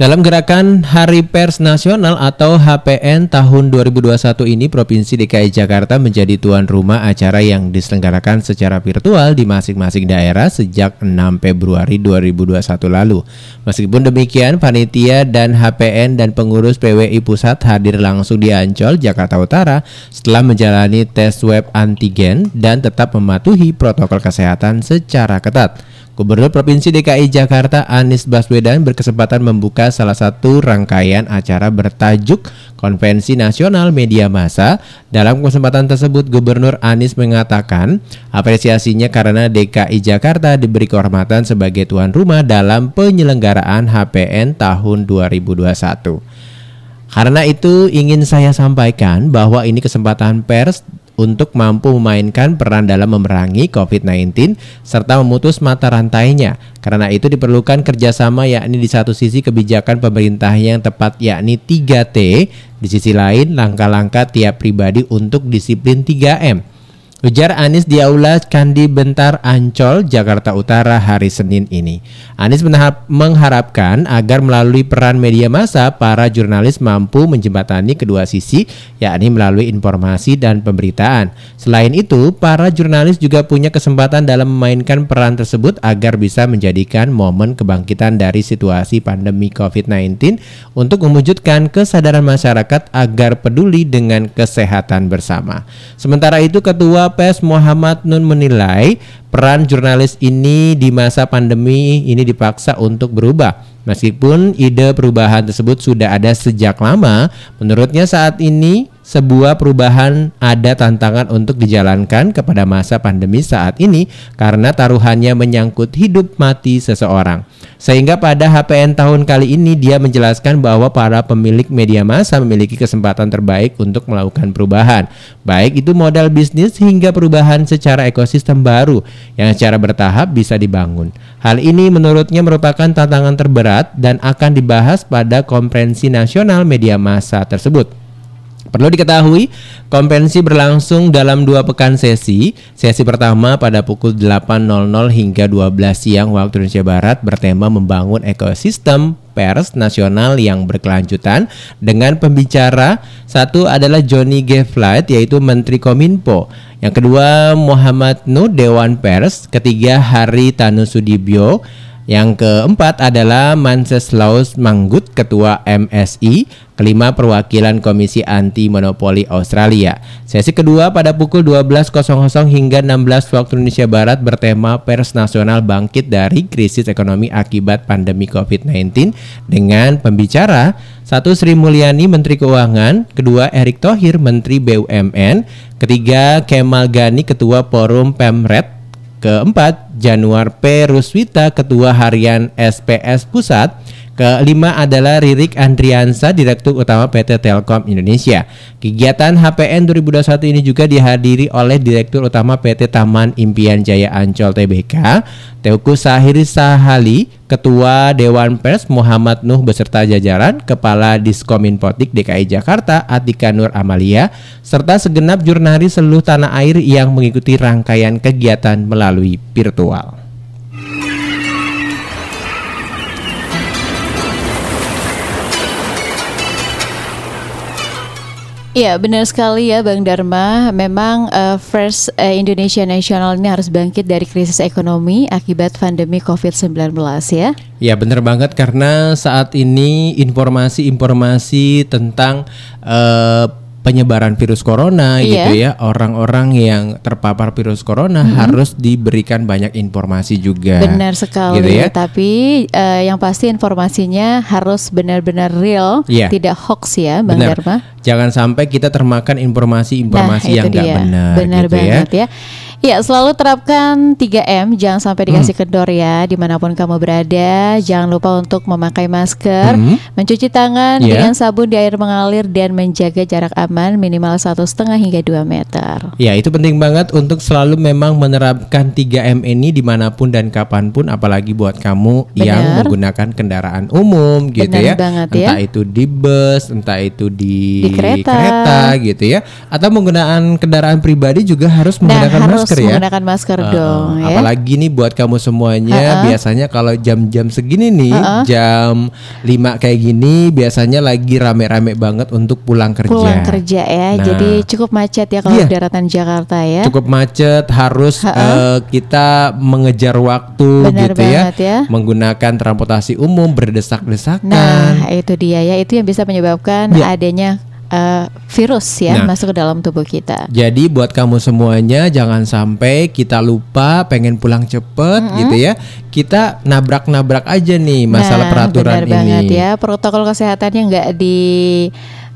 Dalam gerakan Hari Pers Nasional atau H P N tahun dua ribu dua puluh satu ini, Provinsi D K I Jakarta menjadi tuan rumah acara yang diselenggarakan secara virtual di masing-masing daerah sejak enam Februari dua ribu dua puluh satu lalu. Meskipun demikian, panitia dan H P N dan pengurus P W I Pusat hadir langsung di Ancol, Jakarta Utara setelah menjalani tes swab antigen dan tetap mematuhi protokol kesehatan secara ketat. Gubernur Provinsi D K I Jakarta Anies Baswedan berkesempatan membuka salah satu rangkaian acara bertajuk Konvensi Nasional Media Massa. Dalam kesempatan tersebut, Gubernur Anies mengatakan apresiasinya karena D K I Jakarta diberi kehormatan sebagai tuan rumah dalam penyelenggaraan H P N tahun dua ribu dua puluh satu. Karena itu ingin saya sampaikan bahwa ini kesempatan pers untuk mampu memainkan peran dalam memerangi covid sembilan belas serta memutus mata rantainya. Karena itu diperlukan kerjasama, yakni di satu sisi kebijakan pemerintah yang tepat yakni tiga T, di sisi lain langkah-langkah tiap pribadi untuk disiplin tiga M. Ujar Anies di Aula Candi Bentar Ancol, Jakarta Utara hari Senin ini. Anies mengharapkan agar melalui peran media massa, para jurnalis mampu menjembatani kedua sisi, yakni melalui informasi dan pemberitaan. Selain itu, para jurnalis juga punya kesempatan dalam memainkan peran tersebut agar bisa menjadikan momen kebangkitan dari situasi pandemi covid sembilan belas untuk mewujudkan kesadaran masyarakat agar peduli dengan kesehatan bersama. Sementara itu, Ketua P S Muhammad Nuh menilai peran jurnalis ini di masa pandemi ini dipaksa untuk berubah. Meskipun ide perubahan tersebut sudah ada sejak lama, menurutnya saat ini sebuah perubahan ada tantangan untuk dijalankan kepada masa pandemi saat ini karena taruhannya menyangkut hidup mati seseorang. Sehingga pada H P N tahun kali ini dia menjelaskan bahwa para pemilik media massa memiliki kesempatan terbaik untuk melakukan perubahan, baik itu modal bisnis hingga perubahan secara ekosistem baru yang secara bertahap bisa dibangun. Hal ini menurutnya merupakan tantangan terberat dan akan dibahas pada konferensi nasional media massa tersebut. Perlu diketahui, konferensi berlangsung dalam dua pekan sesi. Sesi pertama pada pukul delapan hingga dua belas siang waktu Indonesia Barat bertema membangun ekosistem pers nasional yang berkelanjutan dengan pembicara satu adalah Johnny G. Plate, yaitu Menteri Kominfo, yang kedua Muhammad Nuh, Dewan Pers, ketiga Hari Tanu Sudibyo, yang keempat adalah Manses Laus Mangut, Ketua M S I, kelima perwakilan Komisi Anti Monopoli Australia. Sesi kedua pada pukul dua belas hingga enam belas waktu Indonesia Barat bertema pers nasional bangkit dari krisis ekonomi akibat pandemi covid sembilan belas dengan pembicara satu Sri Mulyani, Menteri Keuangan, kedua Erick Thohir, Menteri B U M N, ketiga Kemal Gani, Ketua Forum Pemret, keempat, Januar Peruswita, Ketua Harian S P S Pusat. Kelima adalah Ririk Andriansa, Direktur Utama P T Telkom Indonesia. Kegiatan H P N dua ribu dua puluh satu ini juga dihadiri oleh Direktur Utama P T Taman Impian Jaya Ancol T B K, Teuku Sahir Sahali, Ketua Dewan Pers Muhammad Nuh beserta jajaran, Kepala Diskominfotik D K I Jakarta Atika Nur Amalia, serta segenap jurnalis seluruh tanah air yang mengikuti rangkaian kegiatan melalui virtual. Ya, benar sekali ya Bang Dharma. Memang uh, First Indonesia Nasional ini harus bangkit dari krisis ekonomi akibat pandemi covid sembilan belas ya. Ya, benar banget, karena saat ini informasi-informasi tentang uh, penyebaran virus corona, iya, gitu ya. Orang-orang yang terpapar virus corona mm-hmm. harus diberikan banyak informasi juga. Benar sekali gitu ya. Tapi uh, yang pasti informasinya harus benar-benar real, yeah, tidak hoax ya Bang benar. Dharma. Jangan sampai kita termakan informasi-informasi nah, yang enggak benar. Benar gitu banget ya. ya. Ya, selalu terapkan tiga M, jangan sampai dikasih hmm. kendor ya dimanapun kamu berada. Jangan lupa untuk memakai masker, hmm. mencuci tangan yeah. dengan sabun di air mengalir, dan menjaga jarak aman minimal satu koma lima hingga dua meter. Ya, itu penting banget untuk selalu memang menerapkan tiga M ini dimanapun dan kapanpun, apalagi buat kamu Bener. yang menggunakan kendaraan umum gitu Bener ya banget, entah ya. itu di bus, entah itu di, di kereta. kereta gitu ya, atau menggunakan kendaraan pribadi juga harus menggunakan nah, harus masker, menggunakan ya? masker uh, dong. Apalagi ya? nih buat kamu semuanya, uh-uh. biasanya kalau jam-jam segini nih, uh-uh. jam lima kayak gini, biasanya lagi rame-rame banget untuk pulang kerja. Pulang kerja ya, nah, jadi cukup macet ya kalau iya. di daratan Jakarta ya. Cukup macet, harus uh, kita mengejar waktu Bener gitu ya. ya, menggunakan transportasi umum berdesak-desakan. Nah, itu dia ya, itu yang bisa menyebabkan ya. adanya Uh, virus ya nah, masuk ke dalam tubuh kita. Jadi buat kamu semuanya, jangan sampai kita lupa pengen pulang cepet mm-hmm. gitu ya. Kita nabrak-nabrak aja nih masalah nah, peraturan benar ini. Benar banget ya, protokol kesehatannya nggak di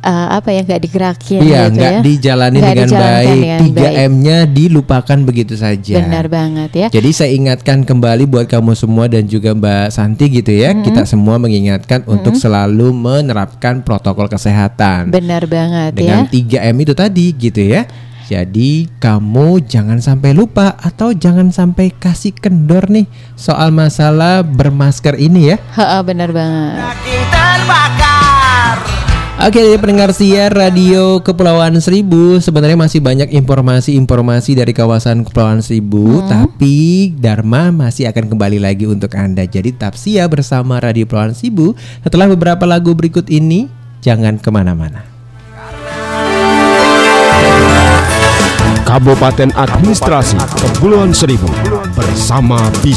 Uh, apa ya nggak digerakin, iya, gitu nggak ya. dijalani gak dengan dijalankan baik. Dengan tiga M-nya baik. Dilupakan begitu saja. Benar banget ya. Jadi saya ingatkan kembali buat kamu semua dan juga Mbak Santi gitu ya. Mm-hmm. Kita semua mengingatkan mm-hmm. untuk selalu menerapkan protokol kesehatan. Benar banget dengan ya. Dengan tiga M itu tadi gitu ya. Jadi kamu jangan sampai lupa atau jangan sampai kasih kendor nih soal masalah bermasker ini ya. Heeh, benar banget. Saking terbakar. Oke, okay, pendengar siar Radio Kepulauan Seribu, sebenarnya masih banyak informasi-informasi dari kawasan Kepulauan Seribu, hmm. tapi Dharma masih akan kembali lagi untuk Anda. Jadi tetap siap bersama Radio Kepulauan Seribu setelah beberapa lagu berikut ini. Jangan kemana-mana. Kabupaten Administrasi Kepulauan Seribu bersama Bisa.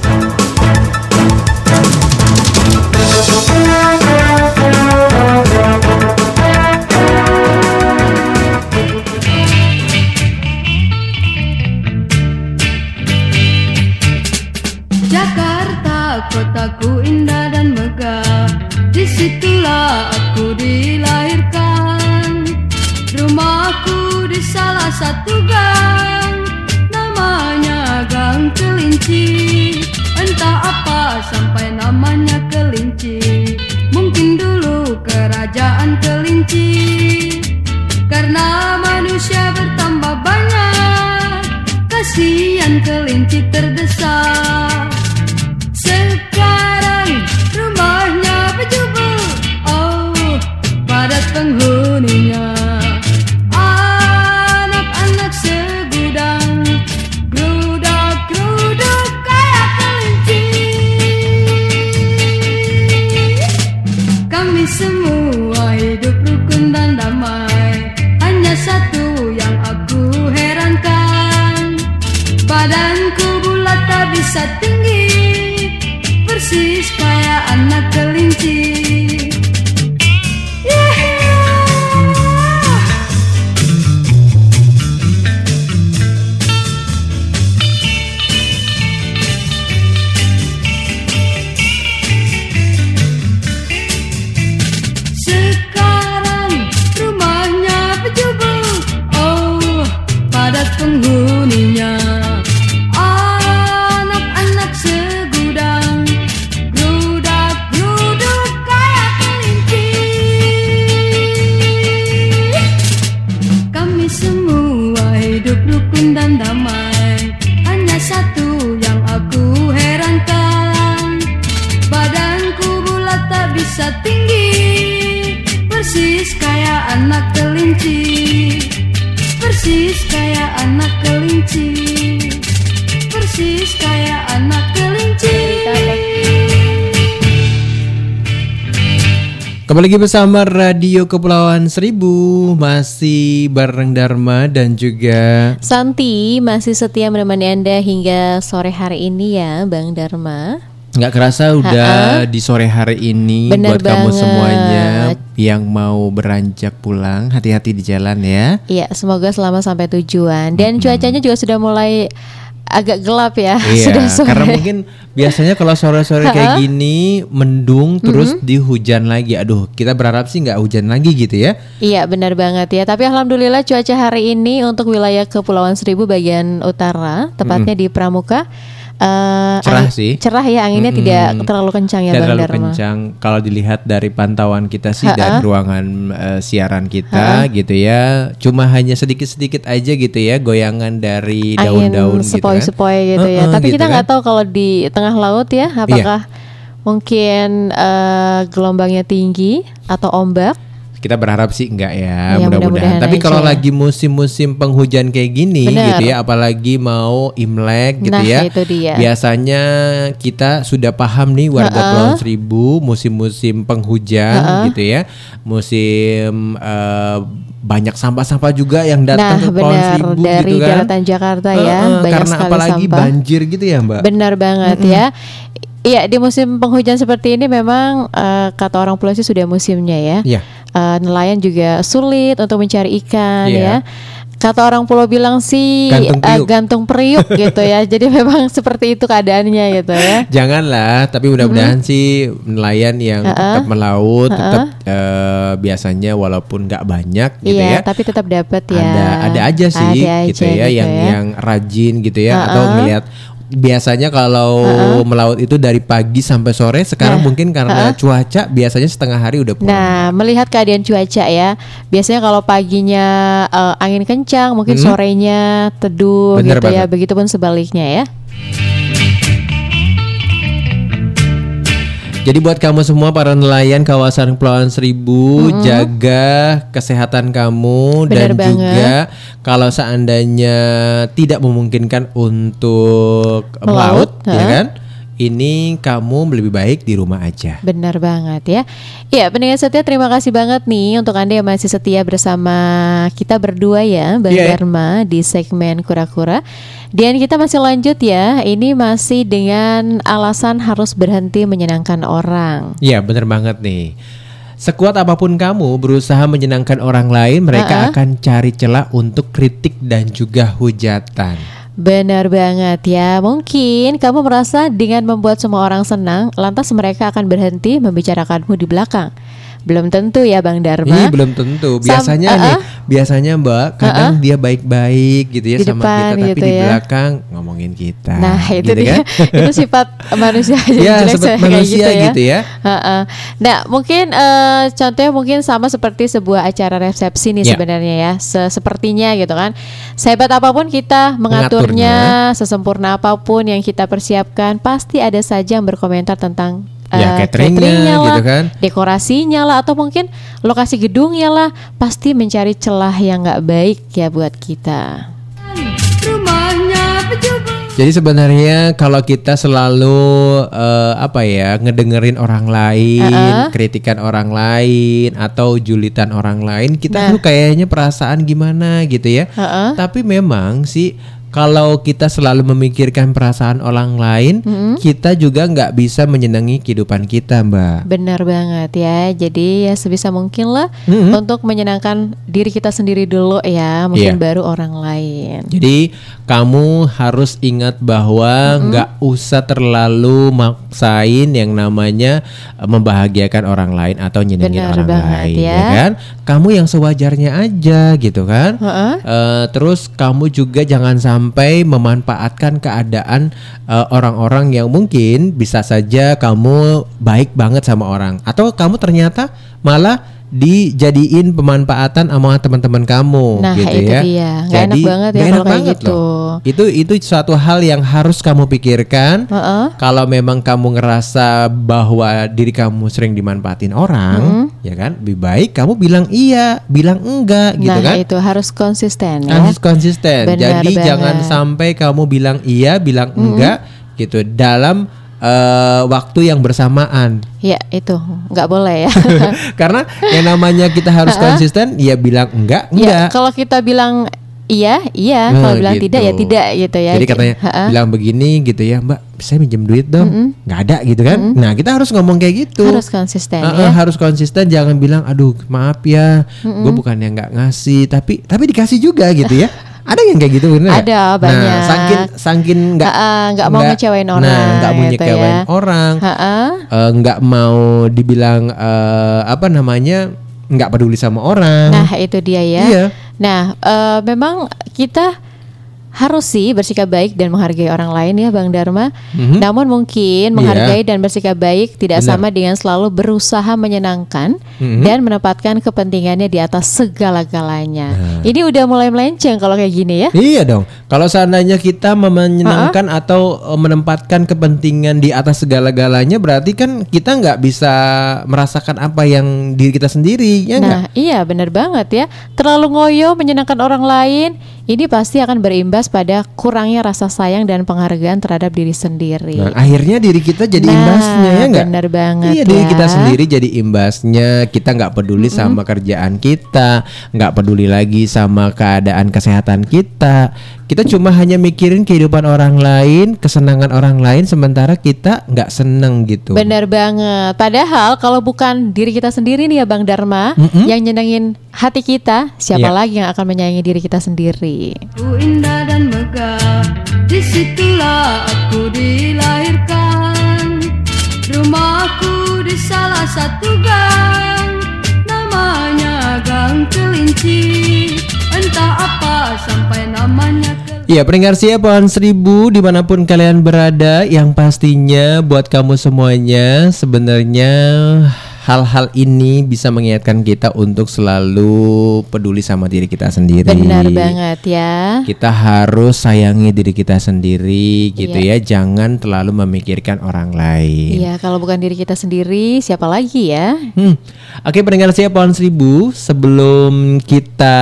Jakarta kotaku indah dan megah. Disitulah aku dilahirkan. Rumahku di salah satu gang, namanya Gang Kelinci. Entah apa sampai namanya kelinci. Mungkin dulu kerajaan kelinci. Karena manusia bertambah banyak, kasihan kelinci terdesak. Sekarang rumahnya berjubel, oh padat penghuninya. Anak-anak segudang, grudak-grudak kayak kelinci. Kami semua hidup rukun dan damai. Hanya satu yang aku herankan, badanku bulat tak bisa tinggi, persis kayak anak kelinci. Persis kayak anak kelinci, persis kayak anak kelinci. Kembali lagi bersama Radio Kepulauan Seribu, masih bareng Dharma dan juga Santi, masih setia menemani Anda hingga sore hari ini ya Bang Dharma. Nggak kerasa udah Ha-ha. di sore hari ini. Bener buat banget. Kamu semuanya yang mau beranjak pulang, hati-hati di jalan ya. Iya, semoga selamat sampai tujuan. Dan hmm. cuacanya juga sudah mulai agak gelap ya. Iya, sudah sore. Karena mungkin biasanya kalau sore-sore kayak gini mendung terus mm-hmm. dihujan lagi. Aduh, kita berharap sih nggak hujan lagi gitu ya. Iya, benar banget ya. Tapi alhamdulillah cuaca hari ini untuk wilayah Kepulauan Seribu bagian utara, tepatnya mm-hmm. di Pramuka, Uh, cerah angin, sih cerah ya anginnya mm-hmm. tidak terlalu kencang ya, tidak Bang terlalu Dharma. Kencang kalau dilihat dari pantauan kita sih Ha-ha. dan ruangan uh, siaran kita Ha-ha. gitu ya, cuma hanya sedikit-sedikit aja gitu ya goyangan dari angin daun-daun sepoi-sepoi gitu, sepoi kan. gitu ya uh-uh, tapi gitu kita nggak kan. tahu kalau di tengah laut ya apakah iya. mungkin uh, gelombangnya tinggi atau ombak. Kita berharap sih enggak ya, ya mudah-mudahan. mudah-mudahan Tapi kalau ya. lagi musim-musim penghujan kayak gini Bener. gitu ya, apalagi mau Imlek gitu nah, ya. Itu dia. Biasanya kita sudah paham nih warga Kepulauan Seribu musim-musim penghujan Ha-ha. gitu ya. Musim uh, banyak sampah-sampah juga yang datang nah, ke Kepulauan Seribu gitu kan. Dari daratan Jakarta uh, ya, uh, banyak karena sekali apalagi sampah. Banjir gitu ya, Mbak. Benar banget mm-hmm. ya. Iya, di musim penghujan seperti ini memang uh, kata orang Pulau sih sudah musimnya ya. Iya. Uh, nelayan juga sulit untuk mencari ikan yeah. ya. Kata orang Pulau bilang sih gantung priuk, uh, gantung priuk gitu ya. Jadi memang seperti itu keadaannya gitu ya. Janganlah, tapi mudah-mudahan mm-hmm. sih nelayan yang uh-uh. tetap melaut, uh-uh. tetap uh, biasanya walaupun nggak banyak gitu yeah, ya. Tapi tetap dapat ya. Ada, ada aja sih ada gitu aja, ya, gitu yang ya. yang rajin gitu ya uh-uh. atau melihat. Biasanya kalau uh-uh. melaut itu dari pagi sampai sore. Sekarang nah, mungkin karena uh-uh. cuaca biasanya setengah hari udah pulang. Nah, melihat keadaan cuaca ya. Biasanya kalau paginya uh, angin kencang, mungkin hmm. sorenya teduh. Bener gitu banget. Ya, begitupun sebaliknya ya. Jadi buat kamu semua para nelayan kawasan Kepulauan Seribu, mm-hmm. jaga kesehatan kamu. Bener dan banget. Juga kalau seandainya tidak memungkinkan untuk melaut, melaut ya kan? Ini kamu lebih baik di rumah aja. Benar banget ya. Ya, pendengar setia, terima kasih banget nih untuk Anda yang masih setia bersama kita berdua ya, Bang yeah. Dharma di segmen Kura-Kura. Dan kita masih lanjut ya. Ini masih dengan alasan harus berhenti menyenangkan orang. Ya, benar banget nih. Sekuat apapun kamu berusaha menyenangkan orang lain, mereka uh-uh. akan cari celah untuk kritik dan juga hujatan. Benar banget ya. Mungkin kamu merasa dengan membuat semua orang senang, lantas mereka akan berhenti membicarakanmu di belakang. Belum tentu ya Bang Dharma. Iya, belum tentu. Biasanya Sam, uh, nih, uh, biasanya Mbak kadang uh, uh, dia baik-baik gitu ya sama depan, kita, tapi gitu di belakang ya, ngomongin kita. Nah, itu gitu dia. Kan? Itu sifat manusia aja. Ya, sifat manusia gitu ya. Gitu ya. Uh, uh. Nah, mungkin uh, contohnya mungkin sama seperti sebuah acara resepsi nih yeah. sebenarnya ya. Sepertinya gitu kan. Sehebat apapun kita mengaturnya, mengaturnya, sesempurna apapun yang kita persiapkan, pasti ada saja yang berkomentar tentang ya, cateringnya, cateringnya lah, gitu kan, dekorasinya lah, atau mungkin lokasi gedungnya lah, pasti mencari celah yang nggak baik ya buat kita. Jadi sebenarnya kalau kita selalu uh, apa ya, ngedengerin orang lain, uh-uh. kritikan orang lain atau julitan orang lain, kita nah. tuh kayaknya perasaan gimana gitu ya. Uh-uh. Tapi memang sih, kalau kita selalu memikirkan perasaan orang lain, mm-hmm. kita juga nggak bisa menyenangi kehidupan kita, Mbak. Benar banget ya. Jadi ya sebisa mungkin lah mm-hmm. untuk menyenangkan diri kita sendiri dulu ya, mungkin yeah. baru orang lain. Jadi kamu harus ingat bahwa nggak mm-hmm. usah terlalu maksain yang namanya membahagiakan orang lain atau nyenengin Benar orang lain, ya. ya kan? Kamu yang sewajarnya aja, gitu kan? Uh-uh. Uh, terus kamu juga jangan sampai sampai memanfaatkan keadaan uh, orang-orang yang mungkin bisa saja kamu baik banget sama orang, atau kamu ternyata malah dijadiin pemanfaatan sama teman-teman kamu, nah, gitu itu ya. Dia. Gak Jadi, enak banget ya kalau kayak gitu. Loh. Itu itu suatu hal yang harus kamu pikirkan. Uh-uh. Kalau memang kamu ngerasa bahwa diri kamu sering dimanfaatin orang, mm. ya kan, lebih baik kamu bilang iya, bilang enggak, gitu nah, kan. Nah itu harus konsisten. Ya? Harus konsisten. Benar Jadi banget. Jangan sampai kamu bilang iya, bilang mm-hmm. enggak, gitu dalam Uh, waktu yang bersamaan. Ya itu nggak boleh ya. Karena yang namanya kita harus konsisten. Ya bilang enggak enggak. Ya, kalau kita bilang iya iya, nah, kalau bilang gitu. tidak ya tidak gitu ya. Jadi katanya Ha-ha. bilang begini gitu ya, Mbak, saya minjem duit dong, mm-hmm. nggak ada gitu kan. Mm-hmm. Nah kita harus ngomong kayak gitu. Harus konsisten. Uh, ya? Harus konsisten, jangan bilang aduh maaf ya, mm-hmm. gue bukannya nggak ngasih, tapi tapi dikasih juga gitu ya. Ada yang kayak gitu bener? Ada banyak. Nah, saking saking nggak nggak mau ngecewain orang, nah nggak mau gitu ngecewain ya. orang, nggak uh, mau dibilang uh, apa namanya nggak peduli sama orang. Nah itu dia ya. Iya. Nah uh, memang kita harus sih bersikap baik dan menghargai orang lain ya Bang Dharma. Mm-hmm. Namun mungkin menghargai yeah. dan bersikap baik tidak Benar. sama dengan selalu berusaha menyenangkan mm-hmm. dan menempatkan kepentingannya di atas segala-galanya. Nah. Ini udah mulai melenceng kalau kayak gini ya. Iya dong. Kalau seandainya kita menyenangkan uh-huh. atau menempatkan kepentingan di atas segala-galanya, berarti kan kita nggak bisa merasakan apa yang diri kita sendiri ya. Nah gak? Iya benar banget ya. Terlalu ngoyo menyenangkan orang lain, ini pasti akan berimbas pada kurangnya rasa sayang dan penghargaan terhadap diri sendiri. Nah, akhirnya diri kita jadi nah, imbasnya ya nggak? Benar banget. Iya, ya. Diri kita sendiri jadi imbasnya. Kita nggak peduli mm-hmm. sama kerjaan kita, nggak peduli lagi sama keadaan kesehatan kita. Kita cuma hanya mikirin kehidupan orang lain, kesenangan orang lain, sementara kita nggak seneng gitu. Benar banget. Padahal kalau bukan diri kita sendiri nih ya Bang Dharma mm-hmm. yang nyenengin hati kita, siapa yeah. lagi yang akan menyayangi diri kita sendiri? Indah dan megah, disitulah aku dilahirkan. Rumahku di salah satu gang, namanya Gang Kelinci. Entah apa sampai namanya. Ya, pendengar siap pohon seribu dimanapun kalian berada, yang pastinya buat kamu semuanya sebenarnya hal-hal ini bisa mengingatkan kita untuk selalu peduli sama diri kita sendiri. Benar banget ya. Kita harus sayangi diri kita sendiri gitu ya. ya. Jangan terlalu memikirkan orang lain. Iya, kalau bukan diri kita sendiri, siapa lagi ya? Hmm. Oke, pendengar saya pohon seribu, sebelum kita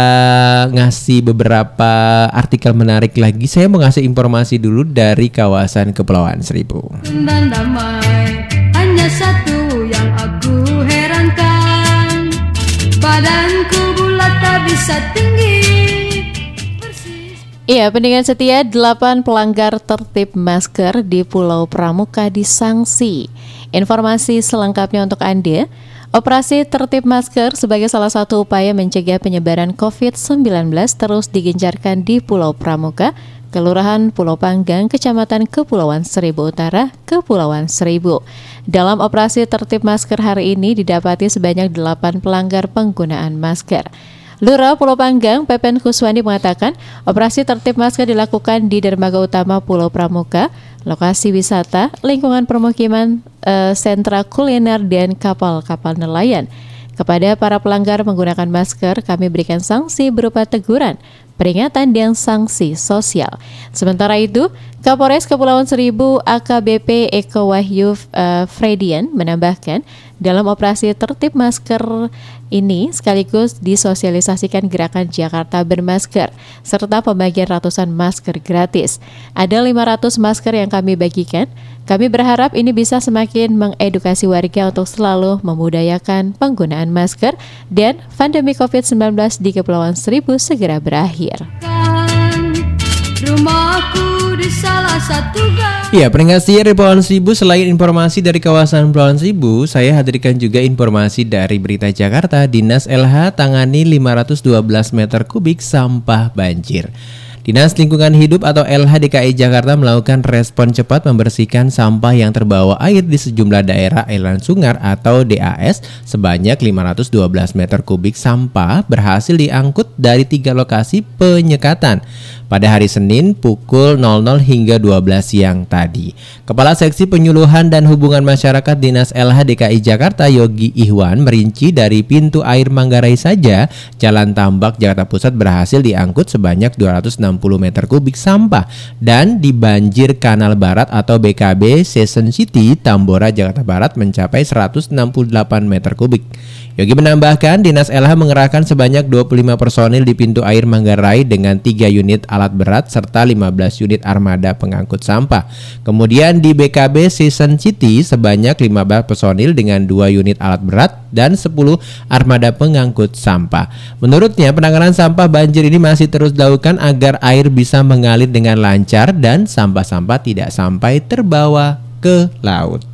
ngasih beberapa artikel menarik lagi, saya mau ngasih informasi dulu dari kawasan Kepulauan Seribu. Dan damai, hanya satu yang aku herankan, badanku bulat tak bisa tinggi. Iya, pendengar setia, delapan pelanggar tertib masker di Pulau Pramuka disanksi. Informasi selengkapnya untuk Anda. Operasi tertib masker sebagai salah satu upaya mencegah penyebaran covid sembilan belas terus digencarkan di Pulau Pramuka Kelurahan Pulau Panggang, Kecamatan Kepulauan Seribu Utara, Kepulauan Seribu. Dalam operasi tertib masker hari ini didapati sebanyak delapan pelanggar penggunaan masker. Lurah Pulau Panggang, Pepen Kuswani mengatakan, operasi tertib masker dilakukan di dermaga utama Pulau Pramuka, lokasi wisata, lingkungan permukiman, e, sentra kuliner, dan kapal-kapal nelayan. Kepada para pelanggar menggunakan masker, kami berikan sanksi berupa teguran, peringatan, dan sanksi sosial. Sementara itu, Kapolres Kepulauan Seribu A K B P Eko Wahyu e, Fredian menambahkan, dalam operasi tertib masker ini sekaligus disosialisasikan gerakan Jakarta bermasker serta pembagian ratusan masker gratis. Ada lima ratus masker yang kami bagikan. Kami berharap ini bisa semakin mengedukasi warga untuk selalu membudayakan penggunaan masker dan pandemi covid sembilan belas di Kepulauan Seribu segera berakhir. Rumahku di salah satu gang. Iya, pendengar setia dari Kepulauan Seribu, selain informasi dari kawasan Kepulauan Seribu, saya hadirkan juga informasi dari Berita Jakarta. Dinas L H tangani lima ratus dua belas meter kubik sampah banjir. Dinas Lingkungan Hidup atau L H D K I Jakarta melakukan respon cepat membersihkan sampah yang terbawa air di sejumlah daerah aliran sungai atau D A S. Sebanyak lima ratus dua belas meter kubik sampah berhasil diangkut dari tiga lokasi penyekatan pada hari Senin pukul nol nol hingga dua belas siang tadi. Kepala Seksi Penyuluhan dan Hubungan Masyarakat Dinas L H D K I Jakarta, Yogi Ikhwan, merinci dari pintu air Manggarai saja, Jalan Tambak Jakarta Pusat berhasil diangkut sebanyak dua ratus enam puluh meter kubik sampah, dan di banjir Kanal Barat atau B K B Season City, Tambora, Jakarta Barat mencapai seratus enam puluh delapan meter kubik. Yogi menambahkan, Dinas L H mengerahkan sebanyak dua puluh lima personil di pintu air Manggarai dengan tiga unit alat berat serta lima belas unit armada pengangkut sampah. Kemudian di B K B Season City sebanyak lima belas personil dengan dua unit alat berat dan sepuluh armada pengangkut sampah. Menurutnya, penanganan sampah banjir ini masih terus dilakukan agar air bisa mengalir dengan lancar dan sampah-sampah tidak sampai terbawa ke laut.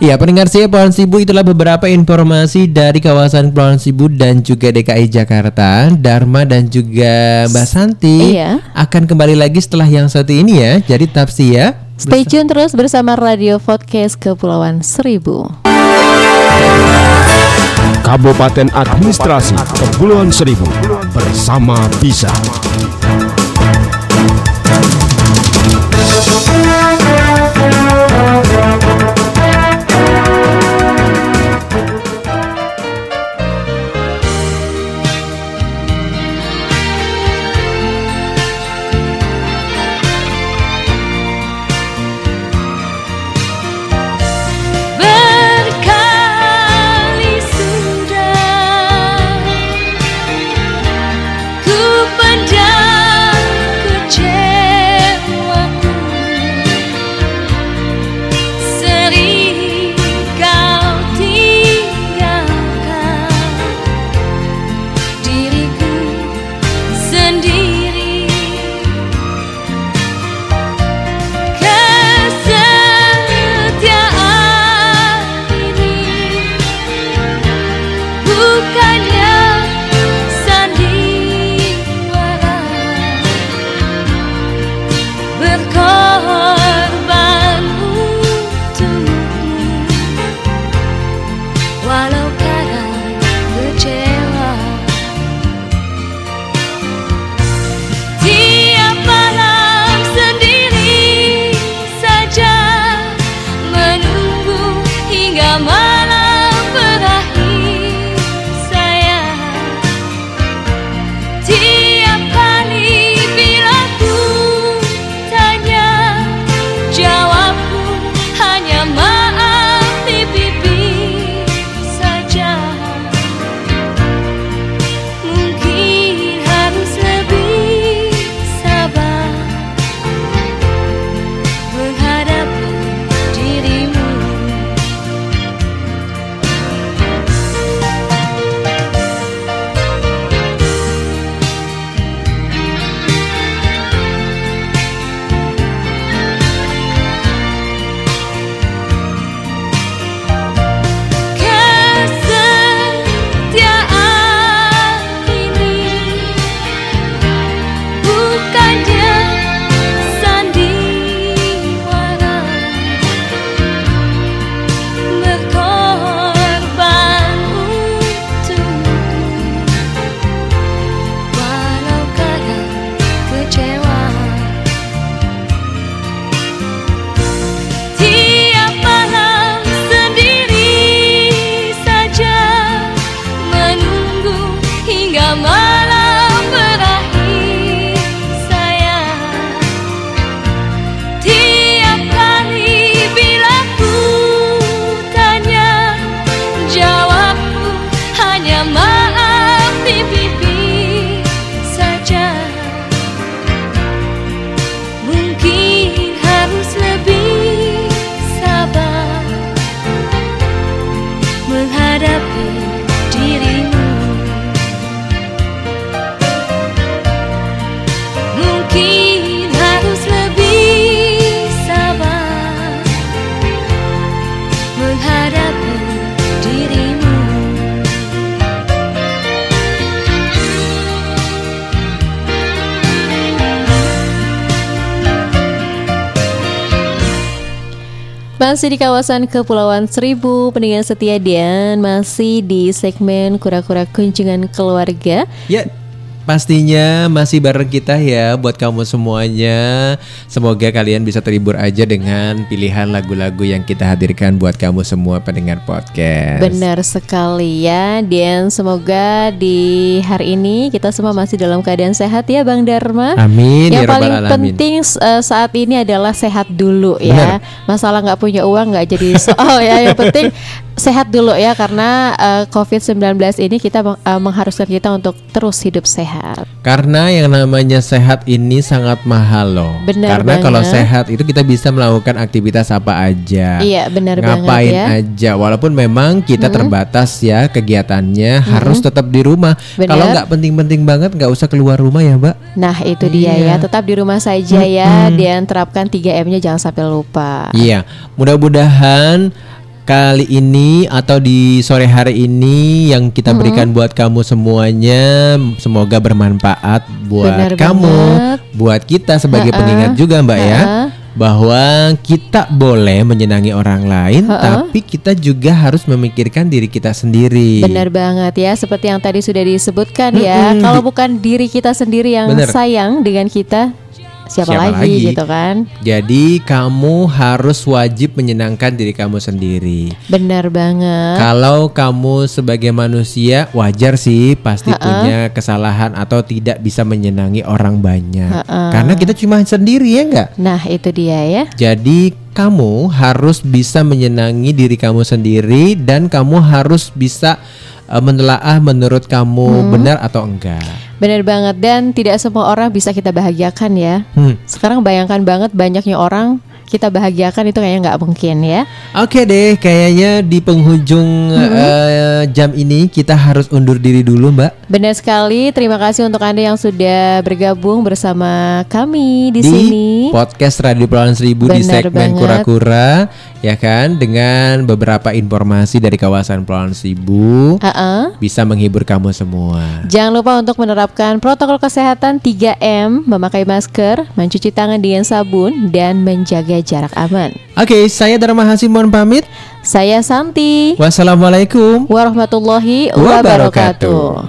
Ya, pendengar saya, Kepulauan Seribu, itulah beberapa informasi dari kawasan Kepulauan Seribu dan juga D K I Jakarta. Dharma dan juga Mbak Santi iya. akan kembali lagi setelah yang satu ini ya. Jadi tetap ya. Stay bersama. Tune terus bersama Radio Podcast Kepulauan Seribu. Kabupaten Administrasi Kepulauan Seribu bersama Bisa. Panjang Masih di kawasan Kepulauan Seribu, pendengar setia dan masih di segmen kura-kura kunjungan keluarga. Ya, pastinya masih bareng kita ya buat kamu semuanya. Semoga kalian bisa terhibur aja dengan pilihan lagu-lagu yang kita hadirkan buat kamu semua pendengar podcast. Benar sekali ya, dan semoga di hari ini kita semua masih dalam keadaan sehat ya Bang Dharma. Amin. Yang paling penting uh, saat ini adalah sehat dulu ya. Benar. Masalah gak punya uang gak jadi soal ya. Yang penting sehat dulu ya, karena uh, covid sembilan belas ini kita uh, mengharuskan kita untuk terus hidup sehat. Karena yang namanya sehat ini sangat mahal loh. Benar Karena banget. Kalau sehat itu kita bisa melakukan aktivitas apa aja. Iya, benar banget ya. Ngapain aja, walaupun memang kita mm-hmm. terbatas ya kegiatannya, mm-hmm. harus tetap di rumah. Bener. Kalau nggak penting-penting banget nggak usah keluar rumah ya, Mbak. Nah, itu dia iya. ya, tetap di rumah saja mm-hmm. ya, dan terapkan tiga M-nya jangan sampai lupa. Iya, mudah-mudahan kali ini atau di sore hari ini yang kita berikan mm-hmm. buat kamu semuanya semoga bermanfaat buat Benar kamu, banget. buat kita sebagai uh-uh. pengingat juga Mbak uh-uh. ya, bahwa kita boleh menyenangi orang lain, uh-uh. tapi kita juga harus memikirkan diri kita sendiri. Benar banget ya, seperti yang tadi sudah disebutkan mm-hmm. ya, kalau bukan diri kita sendiri yang Bener. sayang dengan kita, Siapa, Siapa lagi, lagi gitu kan. Jadi kamu harus wajib menyenangkan diri kamu sendiri. Benar banget. Kalau kamu sebagai manusia wajar sih pasti Ha-ha. punya kesalahan atau tidak bisa menyenangi orang banyak. Ha-ha. Karena kita cuma sendiri ya enggak? Nah itu dia ya. Jadi kamu harus bisa menyenangi diri kamu sendiri, dan kamu harus bisa uh, menelaah menurut kamu hmm. benar atau enggak. Benar banget, dan tidak semua orang bisa kita bahagiakan ya. Hmm. Sekarang bayangkan banget banyaknya orang kita bahagiakan, itu kayaknya nggak mungkin ya. Oke deh, kayaknya di penghujung hmm. uh, jam ini kita harus undur diri dulu Mbak. Benar sekali, terima kasih untuk Anda yang sudah bergabung bersama kami di, di sini. Podcast Radio Pulauan Seribu di segmen banget. Kura-kura ya kan, dengan beberapa informasi dari kawasan Pulauan Seribu uh-uh. bisa menghibur kamu semua. Jangan lupa untuk menerapkan protokol kesehatan tiga M, memakai masker, mencuci tangan dengan sabun, dan menjaga jarak aman. Oke, okay, saya Dharma Hasim mohon pamit. Saya Santi. Wassalamualaikum warahmatullahi wabarakatuh.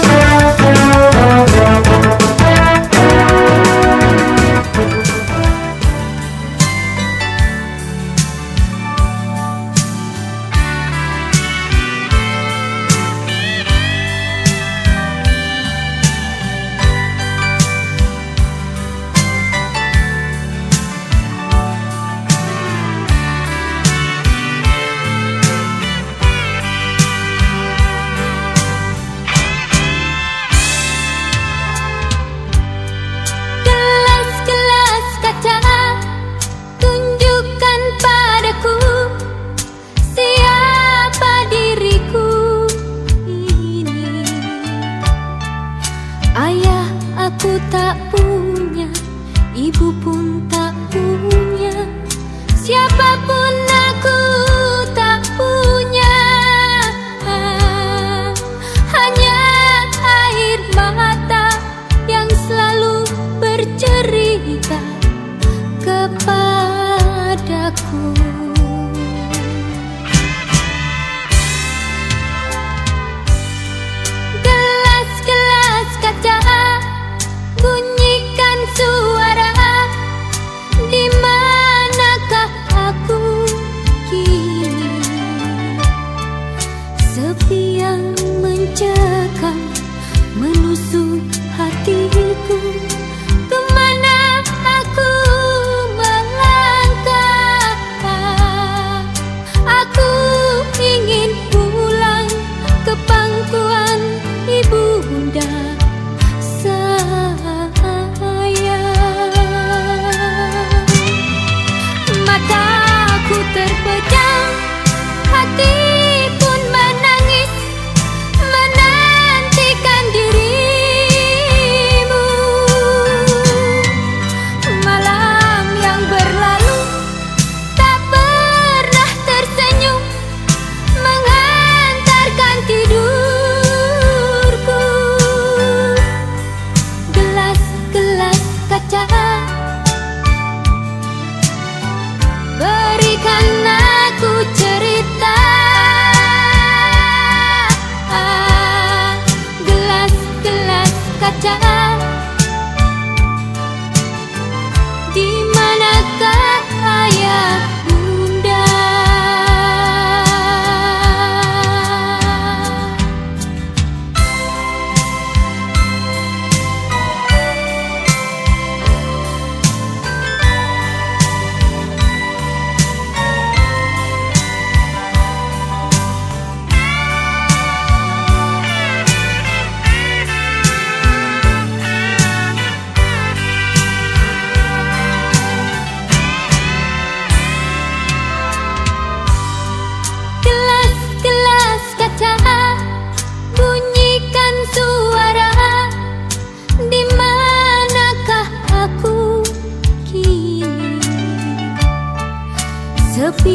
Menantikan dirimu,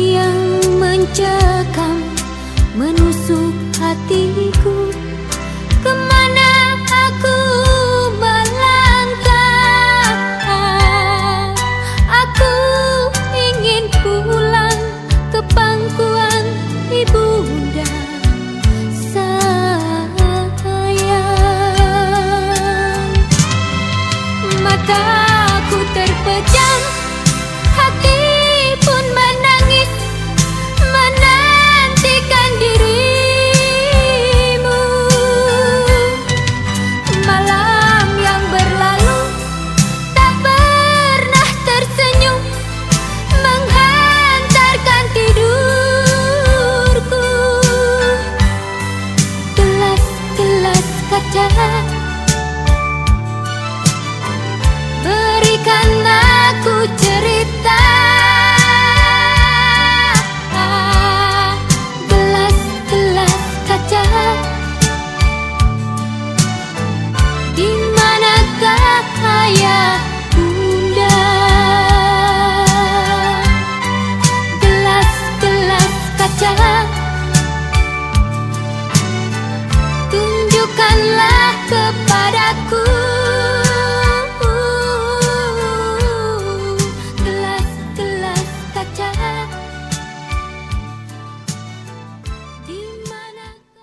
yang mencekam, menusuk hatiku. Kemana aku